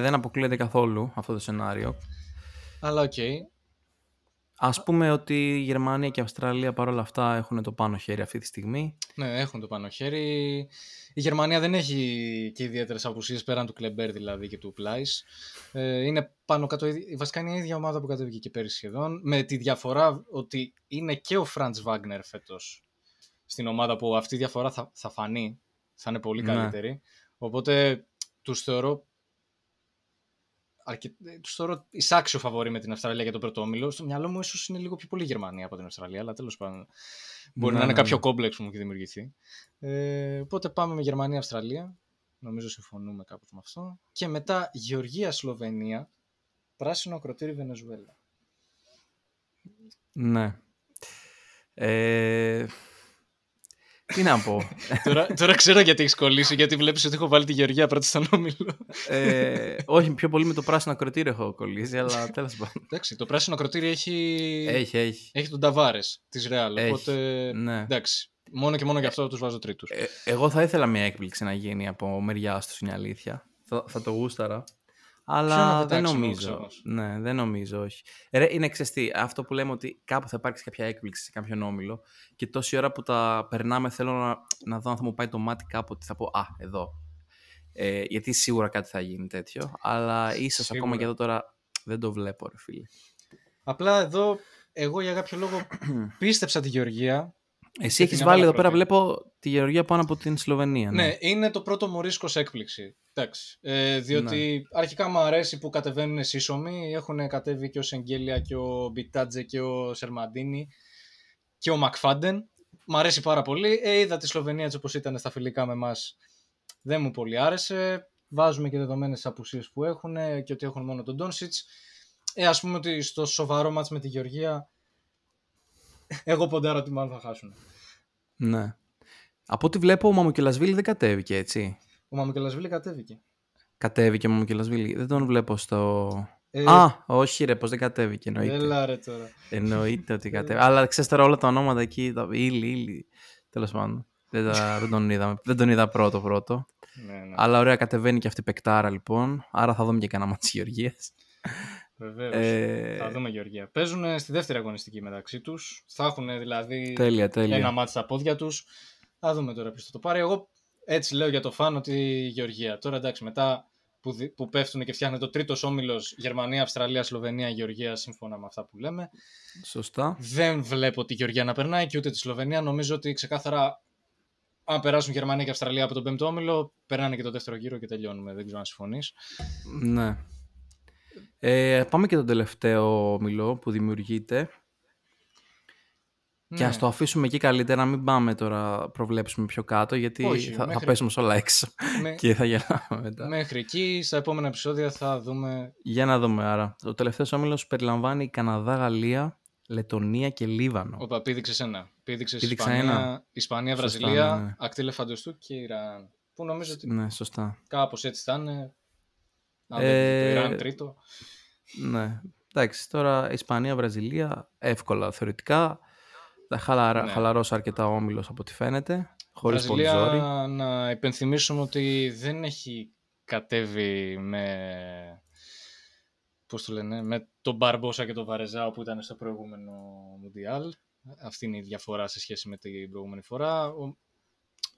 δεν αποκλείεται καθόλου αυτό το σενάριο. Αλλά οκ. Okay. Ας πούμε ότι η Γερμανία και η Αυστραλία παρόλα αυτά έχουν το πάνω χέρι αυτή τη στιγμή. Ναι, έχουν το πάνω χέρι. Η Γερμανία δεν έχει και ιδιαίτερες απουσίες πέραν του Κλεμπέρ δηλαδή και του Πλάις. Είναι πάνω κάτω. Βασικά είναι η ίδια ομάδα που κατέβηκε και πέρυσι σχεδόν. Με τη διαφορά ότι είναι και ο Φραντς Βάγκνερ φέτος στην ομάδα που αυτή η διαφορά θα φανεί. Θα είναι πολύ καλύτερη. Οπότε τους θεωρώ. Τους θεωρώ εισάξιο φαβορί με την Αυστραλία για το πρώτο όμιλο. Στο μυαλό μου ίσως είναι λίγο πιο πολύ Γερμανία από την Αυστραλία, αλλά τέλος πάντων μπορεί να είναι κάποιο κόμπλεξ που μου έχει δημιουργηθεί. Οπότε πάμε με Γερμανία-Αυστραλία. Νομίζω συμφωνούμε κάπου με αυτό. Και μετά Γεωργία-Σλοβενία. Πράσινο ακροτήρι Βενεζουέλα. Ναι. Τι να πω. Τώρα ξέρω γιατί έχεις κολλήσει, γιατί βλέπεις ότι έχω βάλει τη Γεωργία πρώτη στον όμιλο. Όχι, πιο πολύ με το πράσινο ακροτήριο έχω κολλήσει, αλλά τέλος πάντων. Εντάξει, το πράσινο ακροτήριο έχει τον Ταβάρες της Ρεάλ. Οπότε. Ναι. Εντάξει. Μόνο και μόνο γι' αυτό τους βάζω τρίτους. Εγώ θα ήθελα μια έκπληξη να γίνει από μεριάς τους, είναι αλήθεια. Θα το γούσταρα. Αλλά δεν νομίζω. Ναι, δεν νομίζω, όχι. Είναι ξεστή. Αυτό που λέμε ότι κάπου θα υπάρξει κάποια έκπληξη σε κάποιον όμιλο και τόση ώρα που τα περνάμε θέλω να δω αν θα μου πάει το μάτι κάπου ότι θα πω «Α, εδώ». Γιατί σίγουρα κάτι θα γίνει τέτοιο, αλλά ίσως σίγουρα. Ακόμα και εδώ τώρα δεν το βλέπω, ρε φίλε. Απλά εδώ εγώ για κάποιο λόγο πίστεψα τη Γεωργία. Εσύ έχεις βάλει εδώ πέρα, βλέπω, τη Γεωργία πάνω από την Σλοβενία. Ναι, είναι το πρώτο μου ρίσκος έκπληξη. Εντάξει, διότι αρχικά μου αρέσει που κατεβαίνουν σύσσωμοι. Έχουν κατέβει και ο Σεγγέλια και ο Μπιτάτζε και ο Σερμαντίνη και ο Μακφάντεν. Μ' αρέσει πάρα πολύ. Είδα τη Σλοβενία έτσι όπως ήταν στα φιλικά με εμάς. Δεν μου πολύ άρεσε. Βάζουμε και δεδομένες απουσίες που έχουν και ότι έχουν μόνο τον Ντόνσιτς. Ας πούμε ότι στο σοβαρό μάτς με τη Γεωργία. Εγώ ποντάρω ότι μάλλον θα χάσουν. Ναι. Από ό,τι βλέπω, ο Μαμουκελασβίλη δεν κατέβηκε, έτσι. Ο Μαμουκελασβίλη κατέβηκε. Κατέβηκε ο Μαμουκελασβίλη. Δεν τον βλέπω στο. Α, όχι, ρε, πως δεν κατέβηκε. Εννοείται. Έλα, ρε τώρα. Εννοείται ότι κατέβηκε. Αλλά ξέρεις τώρα όλα τα ονόματα εκεί. Ήλι. Τέλος πάντων. Δεν τον είδα πρώτο. Ναι. Αλλά ωραία, κατεβαίνει και αυτή η παικτάρα λοιπόν. Άρα θα δούμε και κανένα ματς Γεωργίας. Βεβαίως, θα δούμε Γεωργία. Παίζουν στη δεύτερη αγωνιστική μεταξύ τους. Θα έχουν δηλαδή τέλεια. Ένα μάτι στα πόδια τους. Θα δούμε τώρα ποιος θα το πάρει. Εγώ έτσι λέω για το φαν ότι Γεωργία. Τώρα εντάξει, μετά που πέφτουν και φτιάχνεται το τρίτος όμιλος Γερμανία, Αυστραλία, Σλοβενία, Γεωργία, σύμφωνα με αυτά που λέμε. Σωστά. Δεν βλέπω τη Γεωργία να περνάει και ούτε τη Σλοβενία. Νομίζω ότι ξεκάθαρα αν περάσουν Γερμανία και Αυστραλία από τον πέμπτο όμιλο, περνάνε και το δεύτερο γύρο και τελειώνουμε. Δεν ξέρω αν συμφωνείς. Ναι. Πάμε και τον τελευταίο όμιλο που δημιουργείται. Ναι. Και ας το αφήσουμε εκεί καλύτερα, μην πάμε τώρα προβλέψουμε πιο κάτω, γιατί θα πέσουμε σε όλα έξω και θα γελάμε μετά. Μέχρι εκεί, στα επόμενα επεισόδια θα δούμε. Για να δούμε άρα. Ο τελευταίος όμιλος περιλαμβάνει Καναδά, Γαλλία, Λετονία και Λίβανο. Όπα, πήδηξες ένα. Πήδηξες Ισπανία, Βραζιλία, ναι. Ακτήλε Φαντοστού και Ιράν. Που νομίζω ότι κάπως έτσι θα είναι. Το Ιράν τρίτο. Ναι, εντάξει, τώρα Ισπανία, Βραζιλία εύκολα θεωρητικά. Χαλαρώσα αρκετά ο όμιλος από ό,τι φαίνεται. Χωρίς πολύ ζόρι. Να υπενθυμίσουμε ότι δεν έχει κατέβει με τον Μπαρμπόσα και τον Βαρεζάο που ήταν στο προηγούμενο Μουντιάλ. Αυτή είναι η διαφορά σε σχέση με την προηγούμενη φορά.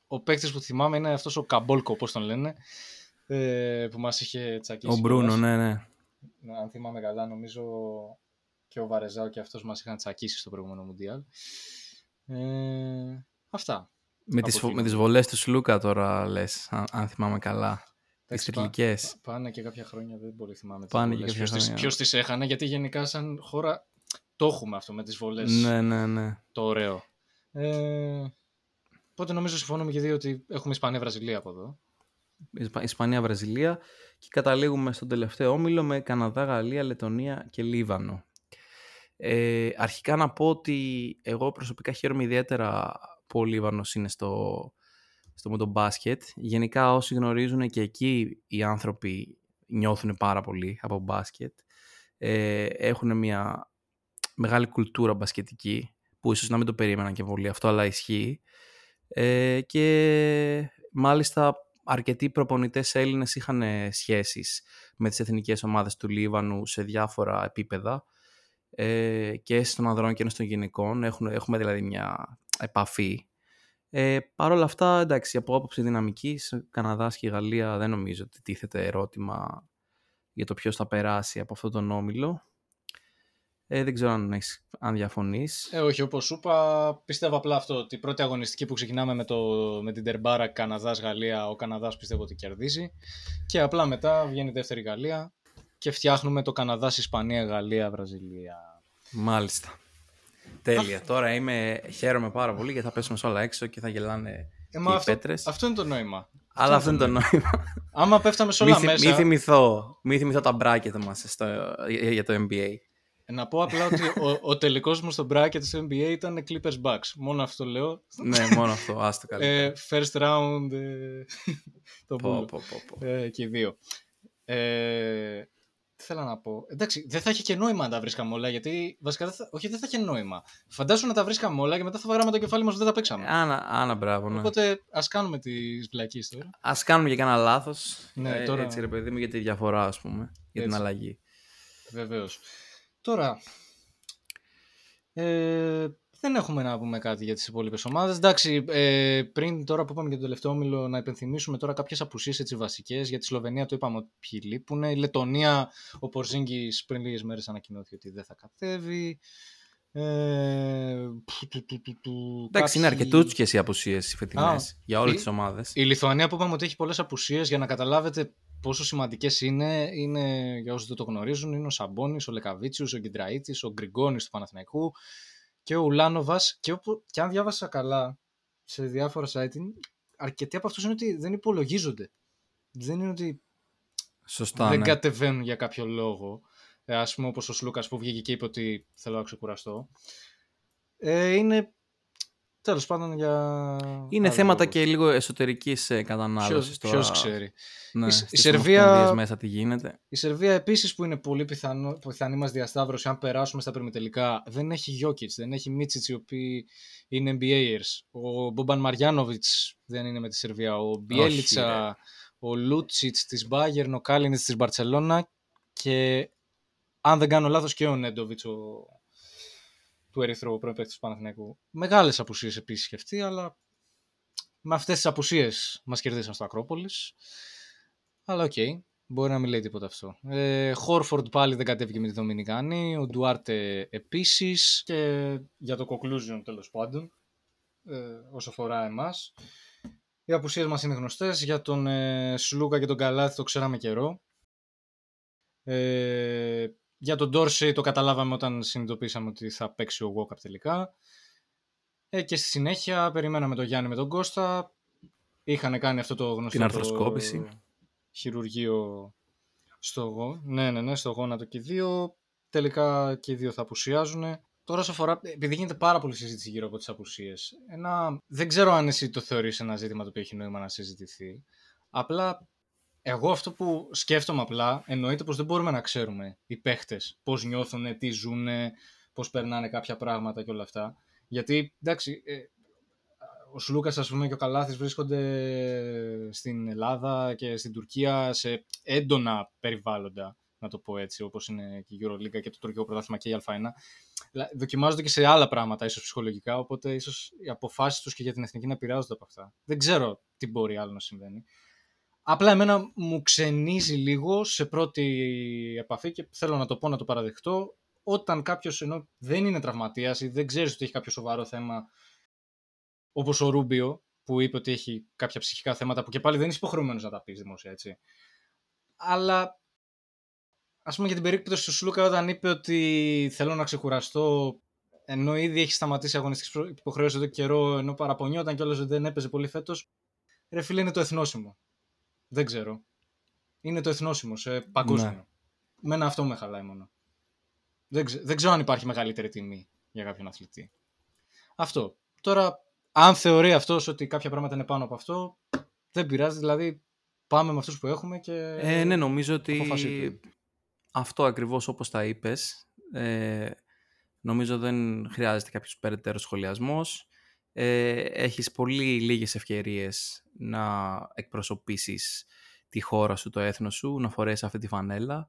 Ο παίκτης που θυμάμαι είναι αυτός ο Καμπόλκο, πώς τον λένε, που μας είχε τσακίσει. Ο Μπρούνο, ναι. Αν θυμάμαι καλά, νομίζω και ο Βαρεζάο και αυτός μας είχαν τσακίσει στο προηγούμενο Μουντιάλ. Αυτά. Με τις βολές του Σλούκα τώρα λες, αν θυμάμαι καλά. Τις τριπλικές. Πάνε και κάποια χρόνια, δεν πολύ θυμάμαι. Ποιος τις έχανε, γιατί γενικά σαν χώρα το έχουμε αυτό με τις βολές. Ναι. Το ωραίο. Οπότε νομίζω συμφωνούμε και δύο ότι έχουμε Ισπανία-Βραζιλία από εδώ. Ισπανία-Βραζιλία και καταλήγουμε στον τελευταίο όμιλο με Καναδά, Γαλλία, Λετονία και Λίβανο. Αρχικά να πω ότι εγώ προσωπικά χαίρομαι ιδιαίτερα που ο Λίβανος είναι στο Μουντομπάσκετ. Γενικά όσοι γνωρίζουν και εκεί οι άνθρωποι νιώθουν πάρα πολύ από μπάσκετ. Έχουν μια μεγάλη κουλτούρα μπασκετική, που ίσως να μην το περίμεναν και πολύ αυτό, αλλά ισχύει. Και μάλιστα αρκετοί προπονητές Έλληνες είχαν σχέσεις με τις εθνικές ομάδες του Λίβανου σε διάφορα επίπεδα, και στον ανδρών και στον γυναικών. Έχουμε δηλαδή μια επαφή. Παρ' όλα αυτά, εντάξει, από άποψη δυναμικής, Καναδάς και Γαλλία δεν νομίζω ότι τίθεται ερώτημα για το ποιος θα περάσει από αυτόν τον όμιλο. Δεν ξέρω αν διαφωνείς. Όχι, όπως σου είπα, πίστευα απλά αυτό, ότι η πρώτη αγωνιστική που ξεκινάμε με την τερμπάρα Καναδάς-Γαλλία, ο Καναδάς πιστεύω ότι κερδίζει, και απλά μετά βγαίνει η δεύτερη Γαλλία και φτιάχνουμε το Καναδάς-Ισπανία-Γαλλία-Βραζιλία. Μάλιστα. Τέλεια. Τώρα χαίρομαι πάρα πολύ, γιατί θα πέσουμε σε όλα έξω και θα γελάνε και οι πέτρες. Αυτό είναι το νόημα. Αλλά αυτό είναι το νόημα. Άμα πέφταμε σε όλα μέσα. Μη θυμηθώ τα μπράκετ μας για το NBA. Να πω απλά ότι ο τελικός μου στο μπράκετ στο NBA ήταν Clippers Bucks. Μόνο αυτό λέω. Ναι, μόνο αυτό. Άστο καλύτερα. First round. Το πω. Και οι δύο. Θέλω να πω. Εντάξει, δεν θα είχε και νόημα να τα βρίσκαμε όλα, γιατί βασικά δεν θα είχε νόημα. Φαντάσου να τα βρίσκαμε όλα και μετά θα βαράμε το κεφάλι μας ότι δεν τα παίξαμε. Άνα, μπράβο. Ναι. Οπότε ας κάνουμε τις βλακίες τώρα. Ας κάνουμε και κανένα λάθος. Ναι, τώρα... Έτσι, ρε παιδί μου, για τη διαφορά, ας πούμε. Για την αλλαγή. Βεβαίως. Τώρα. Δεν έχουμε να πούμε κάτι για τις υπόλοιπες ομάδες. Εντάξει, πριν τώρα που είπαμε για τον τελευταίο όμιλο, να υπενθυμίσουμε τώρα κάποιες απουσίες έτσι βασικές. Για τη Σλοβενία το είπαμε ότι ποιοι λείπουν. Η Λετωνία, ο Πορζίνγκης πριν λίγες μέρες ανακοινώθηκε ότι δεν θα κατέβει. Εντάξει, είναι αρκετούτσικες οι απουσίες οι φετινές για όλες τις ομάδες. Η Λιθουανία που είπαμε ότι έχει πολλές απουσίες, για να καταλάβετε πόσο σημαντικές είναι, για όσους δεν το γνωρίζουν, είναι ο Σαμπόνης, ο Λεκαβίτσιος, ο Γκιντραίτης, ο Γκριγκόνης του Παναθηναϊκού. Και ο Ουλάνοβας, και αν διάβασα καλά σε διάφορα site, αρκετοί από αυτούς είναι ότι δεν υπολογίζονται. Δεν είναι ότι δεν κατεβαίνουν για κάποιο λόγο. Ας πούμε, όπως ο Σλούκας που βγήκε και είπε ότι θέλω να ξεκουραστώ. Είναι τέλος πάντων για... Είναι θέματα και λίγο εσωτερικής κατανάλωσης. Ποιος ξέρει. Ναι, η Σερβία, μέσα τι γίνεται. Η Σερβία επίσης, που είναι πολύ πιθανή μας διασταύρωση αν περάσουμε στα περιμετελικά, δεν έχει Γιόκιτς, δεν έχει Μίτσιτς, οι οποίοι είναι NBAers. Ο Μπομπαν Μαριάνοβιτς δεν είναι με τη Σερβία. Ο Μπιέλιτσα, ο Λούτζιτς της Μπάγερν, ο Κάλινιτς της Μπαρτσελώνα, και αν δεν κάνω λάθος και ο Νέντοβιτς, του Ερυθρού, πρώην παίκτης του Παναθηναϊκού. Μεγάλες απουσίες επίσης και αυτή, αλλά με αυτές τις απουσίες μας κερδίσαν στο Ακρόπολης. Αλλά οκ, μπορεί να μην λέει τίποτα αυτό. Χόρφορντ πάλι δεν κατέβηκε με τη Δομινικάνη, ο Ντουάρτε επίσης. Και για το conclusion, τέλος πάντων, όσο αφορά εμάς, οι απουσίες μας είναι γνωστές. Για τον Σλούκα και τον Καλάθη το ξέραμε καιρό. Για τον Ντόρση το καταλάβαμε όταν συνειδητοποίησαμε ότι θα παίξει ο Walkup τελικά. Και στη συνέχεια περιμέναμε τον Γιάννη με τον Κώστα. Είχαν κάνει αυτό το γνωστό... Την αρθροσκόπηση. Χειρουργείο στο στο γόνατο και οι δύο. Τελικά και οι δύο θα απουσιάζουν. Τώρα όσο αφορά... Επειδή γίνεται πάρα πολύ συζήτηση γύρω από τις απουσίες. Δεν ξέρω αν εσύ το θεωρείς ένα ζήτημα το οποίο έχει νόημα να συζητηθεί. Απλά... Εγώ αυτό που σκέφτομαι απλά, εννοείται πως δεν μπορούμε να ξέρουμε οι παίχτες πώς νιώθουν, τι ζουν, πώς περνάνε κάποια πράγματα και όλα αυτά. Γιατί, εντάξει, ο Σλούκας, ας πούμε, και ο Καλάθης βρίσκονται στην Ελλάδα και στην Τουρκία σε έντονα περιβάλλοντα, να το πω έτσι, όπως είναι και η Euroleague και το τουρκικό πρωτάθλημα και η Α1. Δοκιμάζονται και σε άλλα πράγματα, ίσως ψυχολογικά, οπότε ίσως οι αποφάσεις τους και για την εθνική να επηρεάζονται από αυτά. Δεν ξέρω τι μπορεί άλλο να συμβαίνει. Απλά εμένα μου ξενίζει λίγο σε πρώτη επαφή, και θέλω να το πω, να το παραδεχτώ, όταν κάποιος, ενώ δεν είναι τραυματίας ή δεν ξέρεις ότι έχει κάποιο σοβαρό θέμα, όπως ο Ρούμπιο που είπε ότι έχει κάποια ψυχικά θέματα, που και πάλι δεν είσαι υποχρεωμένος να τα πεις δημόσια, έτσι. Αλλά ας πούμε για την περίπτωση του Σλούκα, όταν είπε ότι θέλω να ξεκουραστώ, ενώ ήδη έχει σταματήσει αγωνιστικές υποχρεώσεις εδώ καιρό, ενώ παραπονιόταν κιόλας ότι δεν έπαιζε πολύ φέτος. Ρε φίλε, είναι το εθνόσημο. Δεν ξέρω. Είναι το εθνόσημο σε παγκόσμιο. Ναι. Μένα αυτό με χαλάει μόνο. Δεν ξέρω αν υπάρχει μεγαλύτερη τιμή για κάποιον αθλητή. Αυτό. Τώρα, αν θεωρεί αυτός ότι κάποια πράγματα είναι πάνω από αυτό, δεν πειράζει. Δηλαδή, πάμε με αυτούς που έχουμε και... ναι, νομίζω ότι αυτό ακριβώς όπως τα είπες. Νομίζω δεν χρειάζεται κάποιος περαιτέρω σχολιασμός. Έχεις πολύ λίγες ευκαιρίες να εκπροσωπήσεις τη χώρα σου, το έθνος σου, να φορέσεις αυτή τη φανέλα.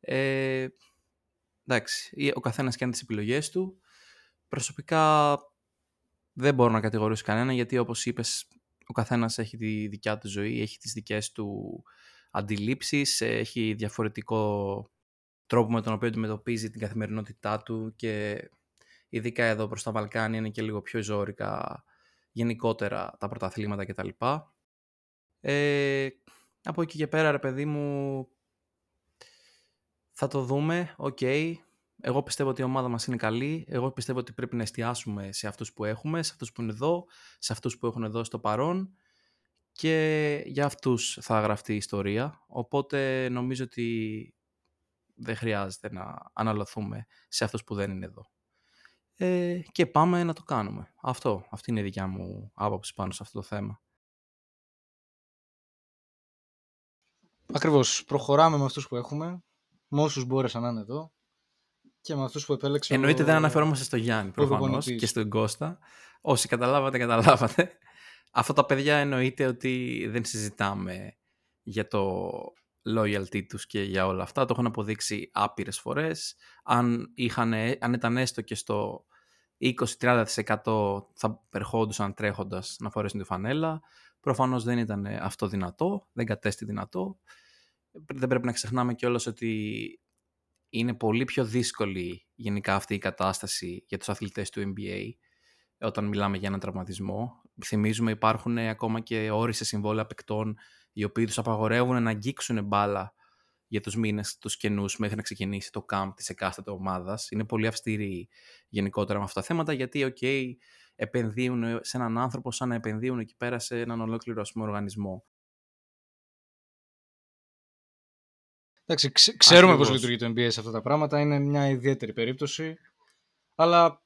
Εντάξει, ο καθένας κάνει τις επιλογές του. Προσωπικά δεν μπορώ να κατηγορήσω κανένα, γιατί όπως είπες, ο καθένας έχει τη δικιά του ζωή, έχει τις δικές του αντιλήψεις, έχει διαφορετικό τρόπο με τον οποίο αντιμετωπίζει την καθημερινότητά του, και ειδικά εδώ προς τα Βαλκάνια είναι και λίγο πιο ζώρικα γενικότερα τα πρωταθλήματα κτλ. Από εκεί και πέρα, ρε παιδί μου, θα το δούμε. Okay. Εγώ πιστεύω ότι η ομάδα μας είναι καλή. Εγώ πιστεύω ότι πρέπει να εστιάσουμε σε αυτούς που έχουμε, σε αυτούς που είναι εδώ, σε αυτούς που έχουν εδώ στο παρόν, και για αυτούς θα γραφτεί η ιστορία. Οπότε νομίζω ότι δεν χρειάζεται να αναλωθούμε σε αυτούς που δεν είναι εδώ. Και πάμε να το κάνουμε. Αυτή είναι η δικιά μου άποψη πάνω σε αυτό το θέμα. Ακριβώς. Προχωράμε με αυτούς που έχουμε, με όσους μπόρεσαν να είναι εδώ και με αυτούς που επέλεξαν. Εννοείται δεν αναφερόμαστε στο Γιάννη προφανώς και στον Κώστα. Όσοι καταλάβατε. Αυτά τα παιδιά εννοείται ότι δεν συζητάμε για το loyalty τους και για όλα αυτά. Το έχουν αποδείξει άπειρες φορές. Αν ήταν έστω και στο 20-30% θα ερχόντουσαν τρέχοντας να φορέσουν τη φανέλα. Προφανώς δεν ήταν αυτό δυνατό, δεν κατέστη δυνατό. Δεν πρέπει να ξεχνάμε κιόλας ότι είναι πολύ πιο δύσκολη γενικά αυτή η κατάσταση για τους αθλητές του NBA όταν μιλάμε για έναν τραυματισμό. Θυμίζουμε, υπάρχουν ακόμα και όροι σε συμβόλαια παικτών οι οποίοι τους απαγορεύουν να αγγίξουν μπάλα για τους μήνες τους καινούς μέχρι να ξεκινήσει το camp της εκάστοτε ομάδας. Είναι πολύ αυστηροί γενικότερα με αυτά τα θέματα, γιατί okay, επενδύουν σε έναν άνθρωπο σαν να επενδύουν εκεί πέρα σε έναν ολόκληρο, ας πούμε, οργανισμό. Εντάξει, ξέρουμε πώς λειτουργεί το NBA σε αυτά τα πράγματα. Είναι μια ιδιαίτερη περίπτωση. Αλλά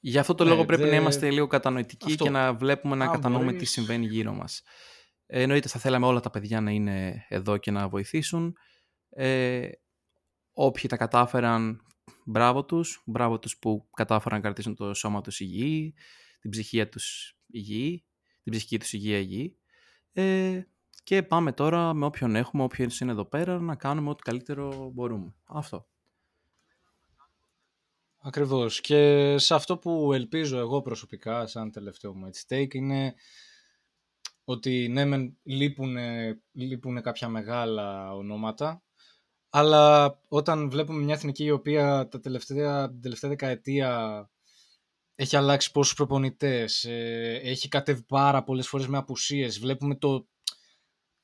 γι' αυτό το λόγο πρέπει να είμαστε λίγο κατανοητικοί και να βλέπουμε, να κατανοούμε τι συμβαίνει γύρω μας. Εννοείται θα θέλαμε όλα τα παιδιά να είναι εδώ και να βοηθήσουν. Όποιοι τα κατάφεραν, μπράβο τους που κατάφεραν να κρατήσουν το σώμα τους υγιή, την ψυχική τους υγεία υγιή. Και πάμε τώρα με όποιον έχουμε, όποιον είναι εδώ πέρα, να κάνουμε ό,τι καλύτερο μπορούμε. Αυτό. Ακριβώς. Και σε αυτό που ελπίζω εγώ προσωπικά, σαν τελευταίο μου stake, είναι ότι ναι, μεν λείπουν κάποια μεγάλα ονόματα, αλλά όταν βλέπουμε μια εθνική η οποία την τελευταία δεκαετία έχει αλλάξει πόσους προπονητές, έχει κατέβει πάρα πολλές φορές με απουσίες, βλέπουμε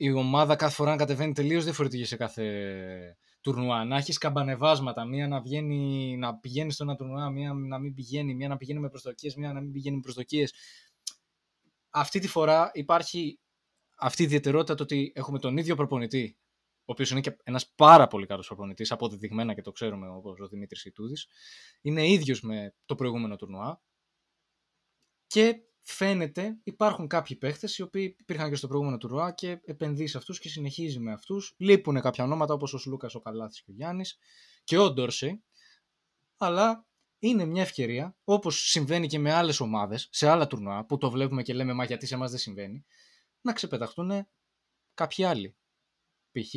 η ομάδα κάθε φορά να κατεβαίνει τελείως διαφορετική σε κάθε τουρνουά. Να έχει καμπανεβάσματα, μία να πηγαίνει στο ένα τουρνουά, μία να μην πηγαίνει, μία να πηγαίνει με προσδοκίες, μία να μην πηγαίνει με προσδοκίες. Αυτή τη φορά υπάρχει αυτή η ιδιαιτερότητα το ότι έχουμε τον ίδιο προπονητή, ο οποίος είναι και ένας πάρα πολύ καλός προπονητής, αποδεδειγμένα και το ξέρουμε, όπως ο Δημήτρης Ιτούδης. Είναι ίδιος με το προηγούμενο τουρνουά. Και φαίνεται υπάρχουν κάποιοι παίχτες οι οποίοι υπήρχαν και στο προηγούμενο τουρνουά και επενδύει σε αυτούς και συνεχίζει με αυτούς. Λείπουν κάποια ονόματα όπως ο Σλούκας, ο Καλάθης και ο Γιάννης και ο Ντόρσεϊ. Αλλά είναι μια ευκαιρία, όπως συμβαίνει και με άλλες ομάδες, σε άλλα τουρνουά που το βλέπουμε και λέμε «Μα γιατί σε εμάς δεν συμβαίνει», να ξεπεταχτούν κάποιοι άλλοι. Π.χ.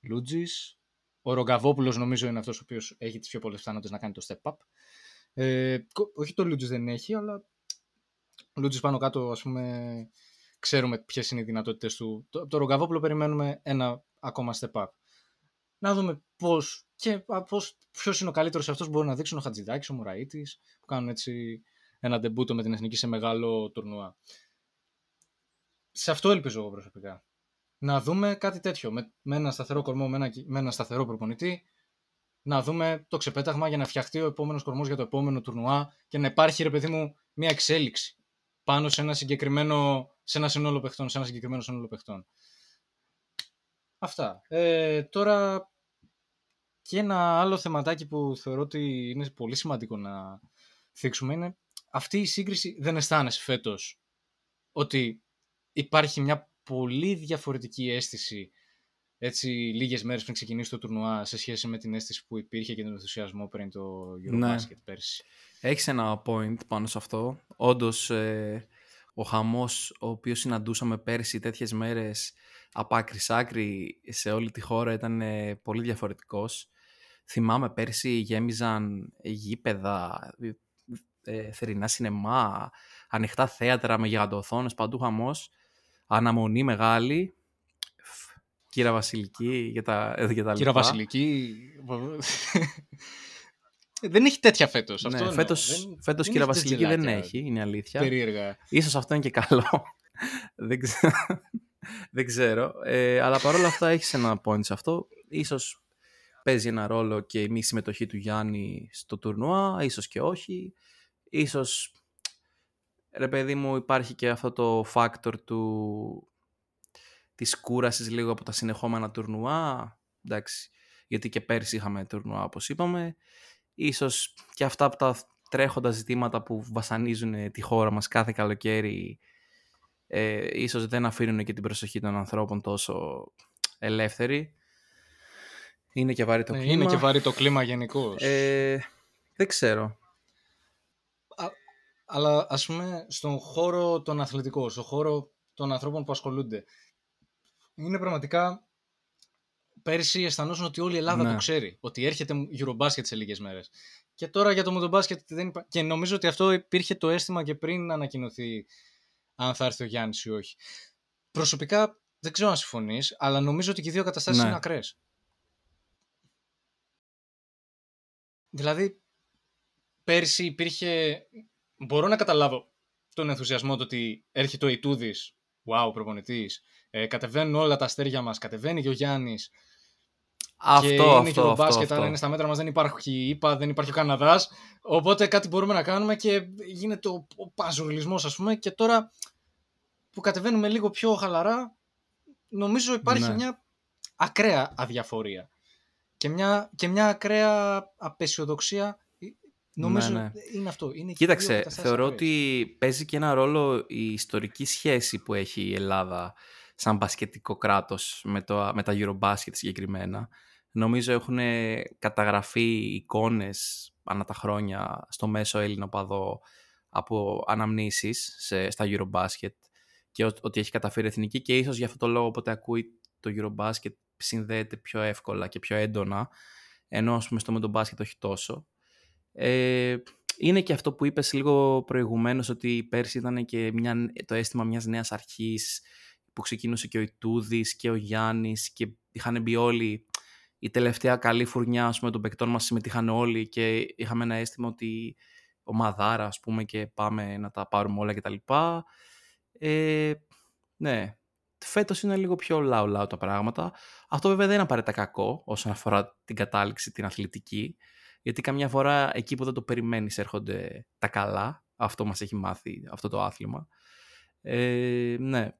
Λούτζης, ο Ρογκαβόπουλος νομίζω είναι αυτός ο οποίος έχει τις πιο πολλές πιθανότητες να κάνει το step-up. Όχι το Λούτζης δεν έχει, αλλά Λούτζης πάνω κάτω, ας πούμε, ξέρουμε ποιες είναι οι δυνατότητες του. Το Ρογκαβόπουλο περιμένουμε ένα ακόμα step-up. Να δούμε ποιος είναι ο καλύτερος σε αυτός που μπορεί να δείξουν ο Χατζηδάκης, ο Μουραΐτης, που κάνουν έτσι ένα ντεμπούτο με την εθνική σε μεγάλο τουρνουά. Σε αυτό ελπίζω εγώ προσωπικά. Να δούμε κάτι τέτοιο, με ένα σταθερό κορμό, με ένα σταθερό προπονητή, να δούμε το ξεπέταγμα για να φτιαχτεί ο επόμενος κορμός για το επόμενο τουρνουά και να υπάρχει, ρε παιδί μου, μια εξέλιξη πάνω σε ένα σύνολο παιχτών, σε ένα συγκεκριμένο σύνολο παιχτών. Αυτά. Τώρα και ένα άλλο θεματάκι που θεωρώ ότι είναι πολύ σημαντικό να θίξουμε είναι αυτή η σύγκριση. Δεν αισθάνεσαι φέτος ότι υπάρχει μια πολύ διαφορετική αίσθηση έτσι λίγες μέρες πριν ξεκινήσει το τουρνουά σε σχέση με την αίσθηση που υπήρχε και τον ενθουσιασμό πριν το Eurobasket πέρσι. Έχεις ένα point πάνω σε αυτό. Όντως ο χαμός ο οποίος συναντούσαμε πέρσι τέτοιες μέρες από άκρη σ' άκρη σε όλη τη χώρα ήταν πολύ διαφορετικός. Θυμάμαι πέρσι γέμιζαν γήπεδα, θερινά σινεμά, ανοιχτά θέατρα με γιγαντοοθόνες, παντού χαμός, αναμονή μεγάλη. Κύρα Βασιλική για τα λοιπά. Κύρα Βασιλική... δεν έχει τέτοια φέτος. Ναι, αυτό φέτος Κύρα Βασιλική δεν έχει, είναι αλήθεια. Περίεργα. Ίσως αυτό είναι και καλό. Δεν ξέρω. Αλλά παρόλα αυτά έχεις ένα point σε αυτό. Ίσως παίζει ένα ρόλο και η μη συμμετοχή του Γιάννη στο τουρνουά, ίσως και όχι. Ίσως, ρε παιδί μου, υπάρχει και αυτό το factor του... της κούρασης λίγο από τα συνεχόμενα τουρνουά, εντάξει, γιατί και πέρσι είχαμε τουρνουά όπως είπαμε, ίσως και αυτά από τα τρέχοντα ζητήματα που βασανίζουν τη χώρα μας κάθε καλοκαίρι, ίσως δεν αφήνουν και την προσοχή των ανθρώπων τόσο ελεύθερη. Είναι και βαρύ το κλίμα. Είναι και βαρύ το κλίμα γενικώς. Δεν ξέρω. Αλλά ας πούμε στον χώρο τον αθλητικό, στον χώρο των ανθρώπων που ασχολούνται, είναι πραγματικά, πέρσι αισθανόσουν ότι όλη η Ελλάδα το ξέρει, ότι έρχεται Eurobasket σε λίγες μέρες. Και τώρα για το Mundobasket δεν υπάρχει. Και νομίζω ότι αυτό υπήρχε το αίσθημα και πριν ανακοινωθεί αν θα έρθει ο Γιάννης ή όχι. Προσωπικά δεν ξέρω αν συμφωνείς, αλλά νομίζω ότι και οι δύο καταστάσεις είναι ακραίες. Δηλαδή, πέρσι υπήρχε... Μπορώ να καταλάβω τον ενθουσιασμό του ότι έρχεται ο Ιτούδης, wow, προπονητής, κατεβαίνουν όλα τα αστέρια μας, κατεβαίνει και ο Γιάννης. Και το μπάσκετ, άρα είναι στα μέτρα μας, δεν υπάρχει η ΕΠΑ, δεν υπάρχει ο Καναδάς. Οπότε κάτι μπορούμε να κάνουμε και γίνεται ο παζουρλισμός, ας πούμε. Και τώρα που κατεβαίνουμε λίγο πιο χαλαρά, νομίζω υπάρχει μια ακραία αδιαφορία και μια ακραία απεσιοδοξία. Νομίζω είναι αυτό. Είναι κοίταξε, θεωρώ ότι παίζει και ένα ρόλο η ιστορική σχέση που έχει η Ελλάδα σαν μπασκετικό κράτος με τα Eurobasket συγκεκριμένα. Νομίζω έχουν καταγραφεί εικόνες ανά τα χρόνια στο μέσο Έλληνο παδό από αναμνήσεις στα Eurobasket και ότι έχει καταφέρει εθνική, και ίσως για αυτό το λόγο όποτε ακούει το Eurobasket συνδέεται πιο εύκολα και πιο έντονα, ενώ ας πούμε στο Mundobasket όχι τόσο. Είναι και αυτό που είπες λίγο προηγουμένως, ότι πέρσι ήταν και το αίσθημα μιας νέας αρχής που ξεκίνησε και ο Ιτούδης και ο Γιάννης και είχαν μπει όλοι, η τελευταία καλή φουρνιά ας πούμε των παικτών μας, συμμετείχαν όλοι και είχαμε ένα αίσθημα ότι ομαδάρα ας πούμε και πάμε να τα πάρουμε όλα κτλ. Ναι, φέτος είναι λίγο πιο λαου-λαου τα πράγματα. Αυτό βέβαια δεν είναι απαραίτητα κακό όσον αφορά την κατάληξη την αθλητική, γιατί καμιά φορά εκεί που δεν το περιμένεις έρχονται τα καλά. Αυτό μας έχει μάθει αυτό το άθλημα. Ναι.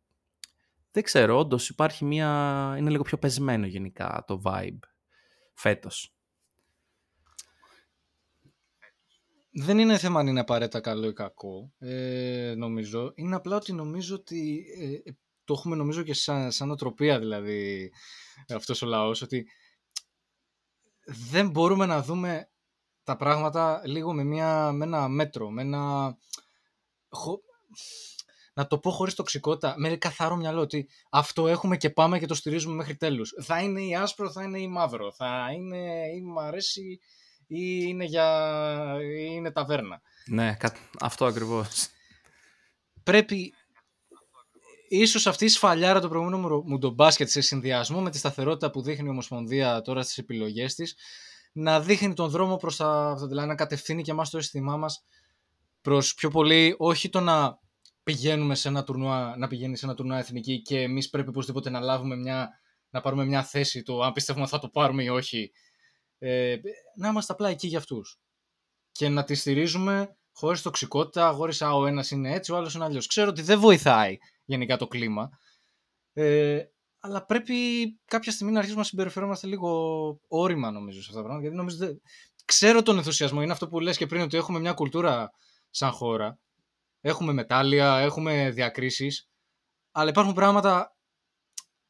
Δεν ξέρω, όντως υπάρχει είναι λίγο πιο πεσμένο γενικά το vibe φέτος. Δεν είναι θέμα αν είναι απαραίτητα καλό ή κακό, νομίζω. Είναι απλά ότι νομίζω ότι το έχουμε νομίζω και σαν νοοτροπία, δηλαδή αυτός ο λαός, ότι δεν μπορούμε να δούμε τα πράγματα λίγο με ένα μέτρο, με ένα... να το πω χωρίς τοξικότητα, με καθαρό μυαλό, ότι αυτό έχουμε και πάμε και το στηρίζουμε μέχρι τέλους. Θα είναι η άσπρο, θα είναι η μαύρο, θα είναι ή μ' αρέσει ή είναι ταβέρνα. Ναι, αυτό ακριβώς. Πρέπει... Ίσως αυτή η σφαλιάρα του προηγούμενου Mundobasket σε συνδυασμό με τη σταθερότητα που δείχνει η Ομοσπονδία τώρα στις επιλογές της, να δείχνει τον δρόμο προς τα δηλαδή να κατευθύνει και εμάς το αίσθημά μας προς πιο πολύ, όχι το να πηγαίνουμε σε ένα τουρνουά, να πηγαίνει σε ένα τουρνουά εθνική και εμείς πρέπει οπωσδήποτε να πάρουμε μια θέση, το αν πιστεύουμε θα το πάρουμε ή όχι. Να είμαστε απλά εκεί για αυτούς και να τη στηρίζουμε χωρίς τοξικότητα, χωρίς ο ένας είναι έτσι, ο άλλος είναι αλλιώς. Ξέρω ότι δεν βοηθάει γενικά το κλίμα, αλλά πρέπει κάποια στιγμή να αρχίσουμε να συμπεριφερόμαστε λίγο όρημα νομίζω σε αυτά τα πράγματα, γιατί νομίζω ξέρω τον ενθουσιασμό, είναι αυτό που λες και πριν, ότι έχουμε μια κουλτούρα σαν χώρα, έχουμε μετάλλια, έχουμε διακρίσεις, αλλά υπάρχουν πράγματα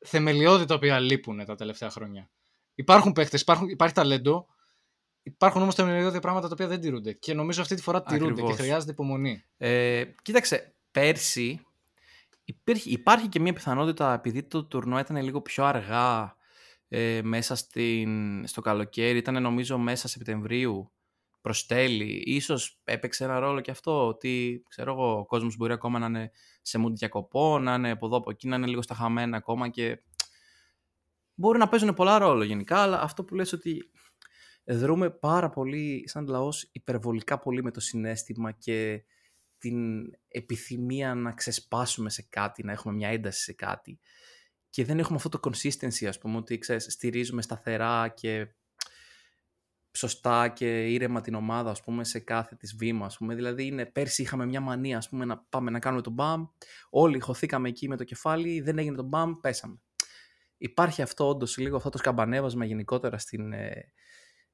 θεμελιώδη τα οποία λείπουν τα τελευταία χρόνια. Υπάρχουν παίχτες, υπάρχει ταλέντο, υπάρχουν όμως θεμελιώδη πράγματα τα οποία δεν τηρούνται. Και νομίζω αυτή τη φορά τηρούνται και χρειάζεται υπομονή. Κοίταξε, πέρσι υπάρχει και μια πιθανότητα, επειδή το τουρνουά ήταν λίγο πιο αργά μέσα στο καλοκαίρι, ήταν νομίζω μέσα Σεπτεμβρίου προς τέλη, ίσως έπαιξε ένα ρόλο και αυτό, ότι ξέρω εγώ, ο κόσμος μπορεί ακόμα να είναι σε μούντι διακοπό, να είναι από εδώ από εκεί, να είναι λίγο στα χαμένα ακόμα, και μπορεί να παίζουν πολλά ρόλο γενικά, αλλά αυτό που λες ότι δρούμε πάρα πολύ σαν λαός υπερβολικά πολύ με το συναίσθημα και την επιθυμία να ξεσπάσουμε σε κάτι, να έχουμε μια ένταση σε κάτι, και δεν έχουμε αυτό το consistency, ας πούμε, ότι ξέρεις, στηρίζουμε σταθερά και σωστά και ήρεμα την ομάδα, ας πούμε, σε κάθε της βήμα, ας πούμε. Δηλαδή πέρσι είχαμε μια μανία, ας πούμε, να πάμε να κάνουμε τον μπαμ, όλοι χωθήκαμε εκεί με το κεφάλι, δεν έγινε τον μπαμ, πέσαμε. Υπάρχει αυτό όντως λίγο, αυτό το σκαμπανέβασμα γενικότερα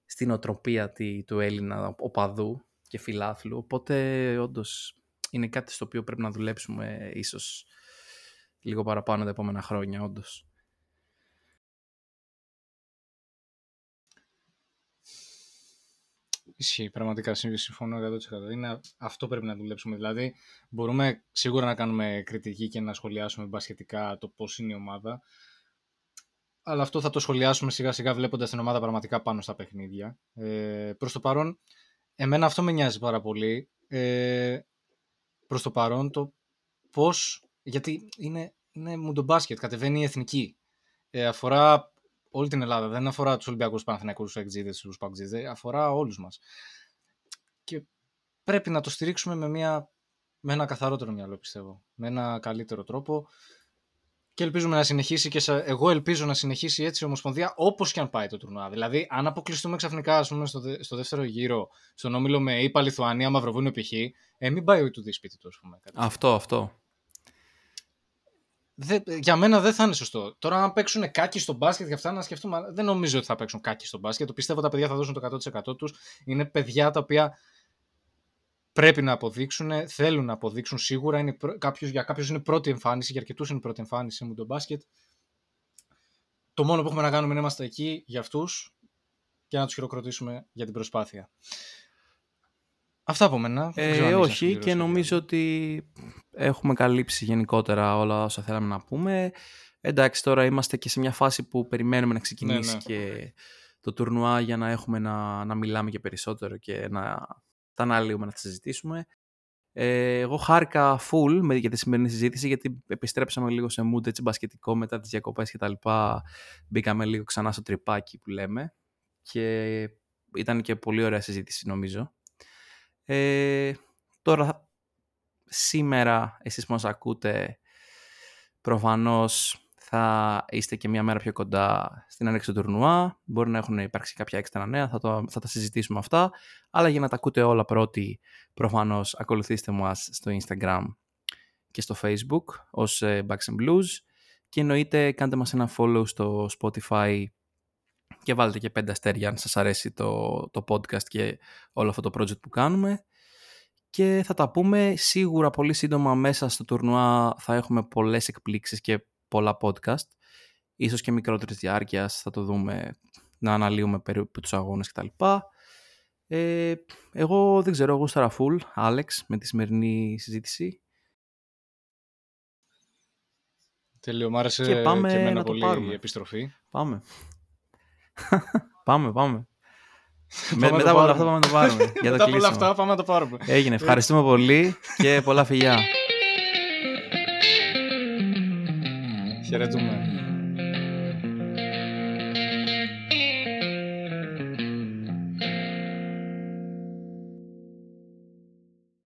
στην οτροπία του Έλληνα οπαδού και φιλάθλου, οπότε όντως είναι κάτι στο οποίο πρέπει να δουλέψουμε ίσως λίγο παραπάνω τα επόμενα χρόνια, όντως. Ισχύει, πραγματικά συμφωνώ 100%. Είναι αυτό πρέπει να δουλέψουμε. Δηλαδή, μπορούμε σίγουρα να κάνουμε κριτική και να σχολιάσουμε μπασχετικά το πώς είναι η ομάδα. Αλλά αυτό θα το σχολιάσουμε σιγά σιγά βλέποντας την ομάδα πραγματικά πάνω στα παιχνίδια. Προς το παρόν, εμένα αυτό με νοιάζει πάρα πολύ. Προς το παρόν, το πώς. Γιατί είναι μουντομπάσκετ, κατεβαίνει η εθνική. Αφορά όλη την Ελλάδα. Δεν αφορά τους Ολυμπιακούς, Παναθηναϊκούς, Εξήδες, τους Παγκζήδες. Αφορά όλους μας. Και πρέπει να το στηρίξουμε με ένα καθαρότερο μυαλό, πιστεύω. Με ένα καλύτερο τρόπο. Και ελπίζουμε να συνεχίσει. Εγώ ελπίζω να συνεχίσει έτσι η Ομοσπονδία, όπως και αν πάει το τουρνουά. Δηλαδή, αν αποκλειστούμε ξαφνικά, ας πούμε, στο δεύτερο γύρο, στον όμιλο με ΙΠΑ, Λιθουανία, Μαυροβούνιο π.χ., μην πάει ο Ιτούδης σπίτι του, ας πούμε. Αυτό. Για μένα δεν θα είναι σωστό. Τώρα, αν παίξουν κάκι στο μπάσκετ και αυτά, να σκεφτούμε. Δεν νομίζω ότι θα παίξουν κάκι στο μπάσκετ. Το πιστεύω τα παιδιά θα δώσουν το 100% τους. Είναι παιδιά τα οποία πρέπει να αποδείξουν, θέλουν να αποδείξουν σίγουρα. Για κάποιους είναι πρώτη εμφάνιση, για αρκετούς είναι πρώτη εμφάνιση μου το μπάσκετ. Το μόνο που έχουμε να κάνουμε είναι να είμαστε εκεί για αυτούς και να τους χειροκροτήσουμε για την προσπάθεια. Αυτά από μένα. Όχι, και νομίζω ότι έχουμε καλύψει γενικότερα όλα όσα θέλαμε να πούμε. Εντάξει, τώρα είμαστε και σε μια φάση που περιμένουμε να ξεκινήσει και το τουρνουά, για να έχουμε να μιλάμε και περισσότερο και να τα αναλύουμε, να τα συζητήσουμε. Εγώ χάρηκα full για τη σημερινή συζήτηση, γιατί επιστρέψαμε λίγο σε mood έτσι μπασκετικό μετά τις διακοπές και τα λοιπά. Μπήκαμε λίγο ξανά στο τρυπάκι που λέμε και ήταν και πολύ ωραία συζήτηση, νομίζω. Τώρα σήμερα εσείς που μας ακούτε προφανώς θα είστε και μια μέρα πιο κοντά στην άνοιξη του τουρνουά, μπορεί να έχουν υπάρξει κάποια έξτρα νέα, θα τα συζητήσουμε αυτά, αλλά για να τα ακούτε όλα πρώτοι προφανώς ακολουθήστε μας στο Instagram και στο Facebook ως Bucks Blues, και εννοείται κάντε μας ένα follow στο Spotify και βάλτε και 5 αστέρια αν σας αρέσει το podcast και όλο αυτό το project που κάνουμε. Και θα τα πούμε σίγουρα πολύ σύντομα μέσα στο τουρνουά. Θα έχουμε πολλές εκπλήξεις και πολλά podcast. Ίσως και μικρότερης διάρκειας, θα το δούμε, να αναλύουμε περίπου τους αγώνες κτλ. Εγώ δεν ξέρω, εγώ σταραφούλ, Άλεξ, με τη σημερινή συζήτηση. Τέλειο, μ' άρεσε και εμένα πολύ η επιστροφή. Πάμε. Πάμε. Μετά από όλα αυτά πάμε να το πάρουμε. Μετά από όλα αυτά πάμε να το πάρουμε. Έγινε, ευχαριστούμε πολύ και πολλά φιλιά. Χαιρετούμε.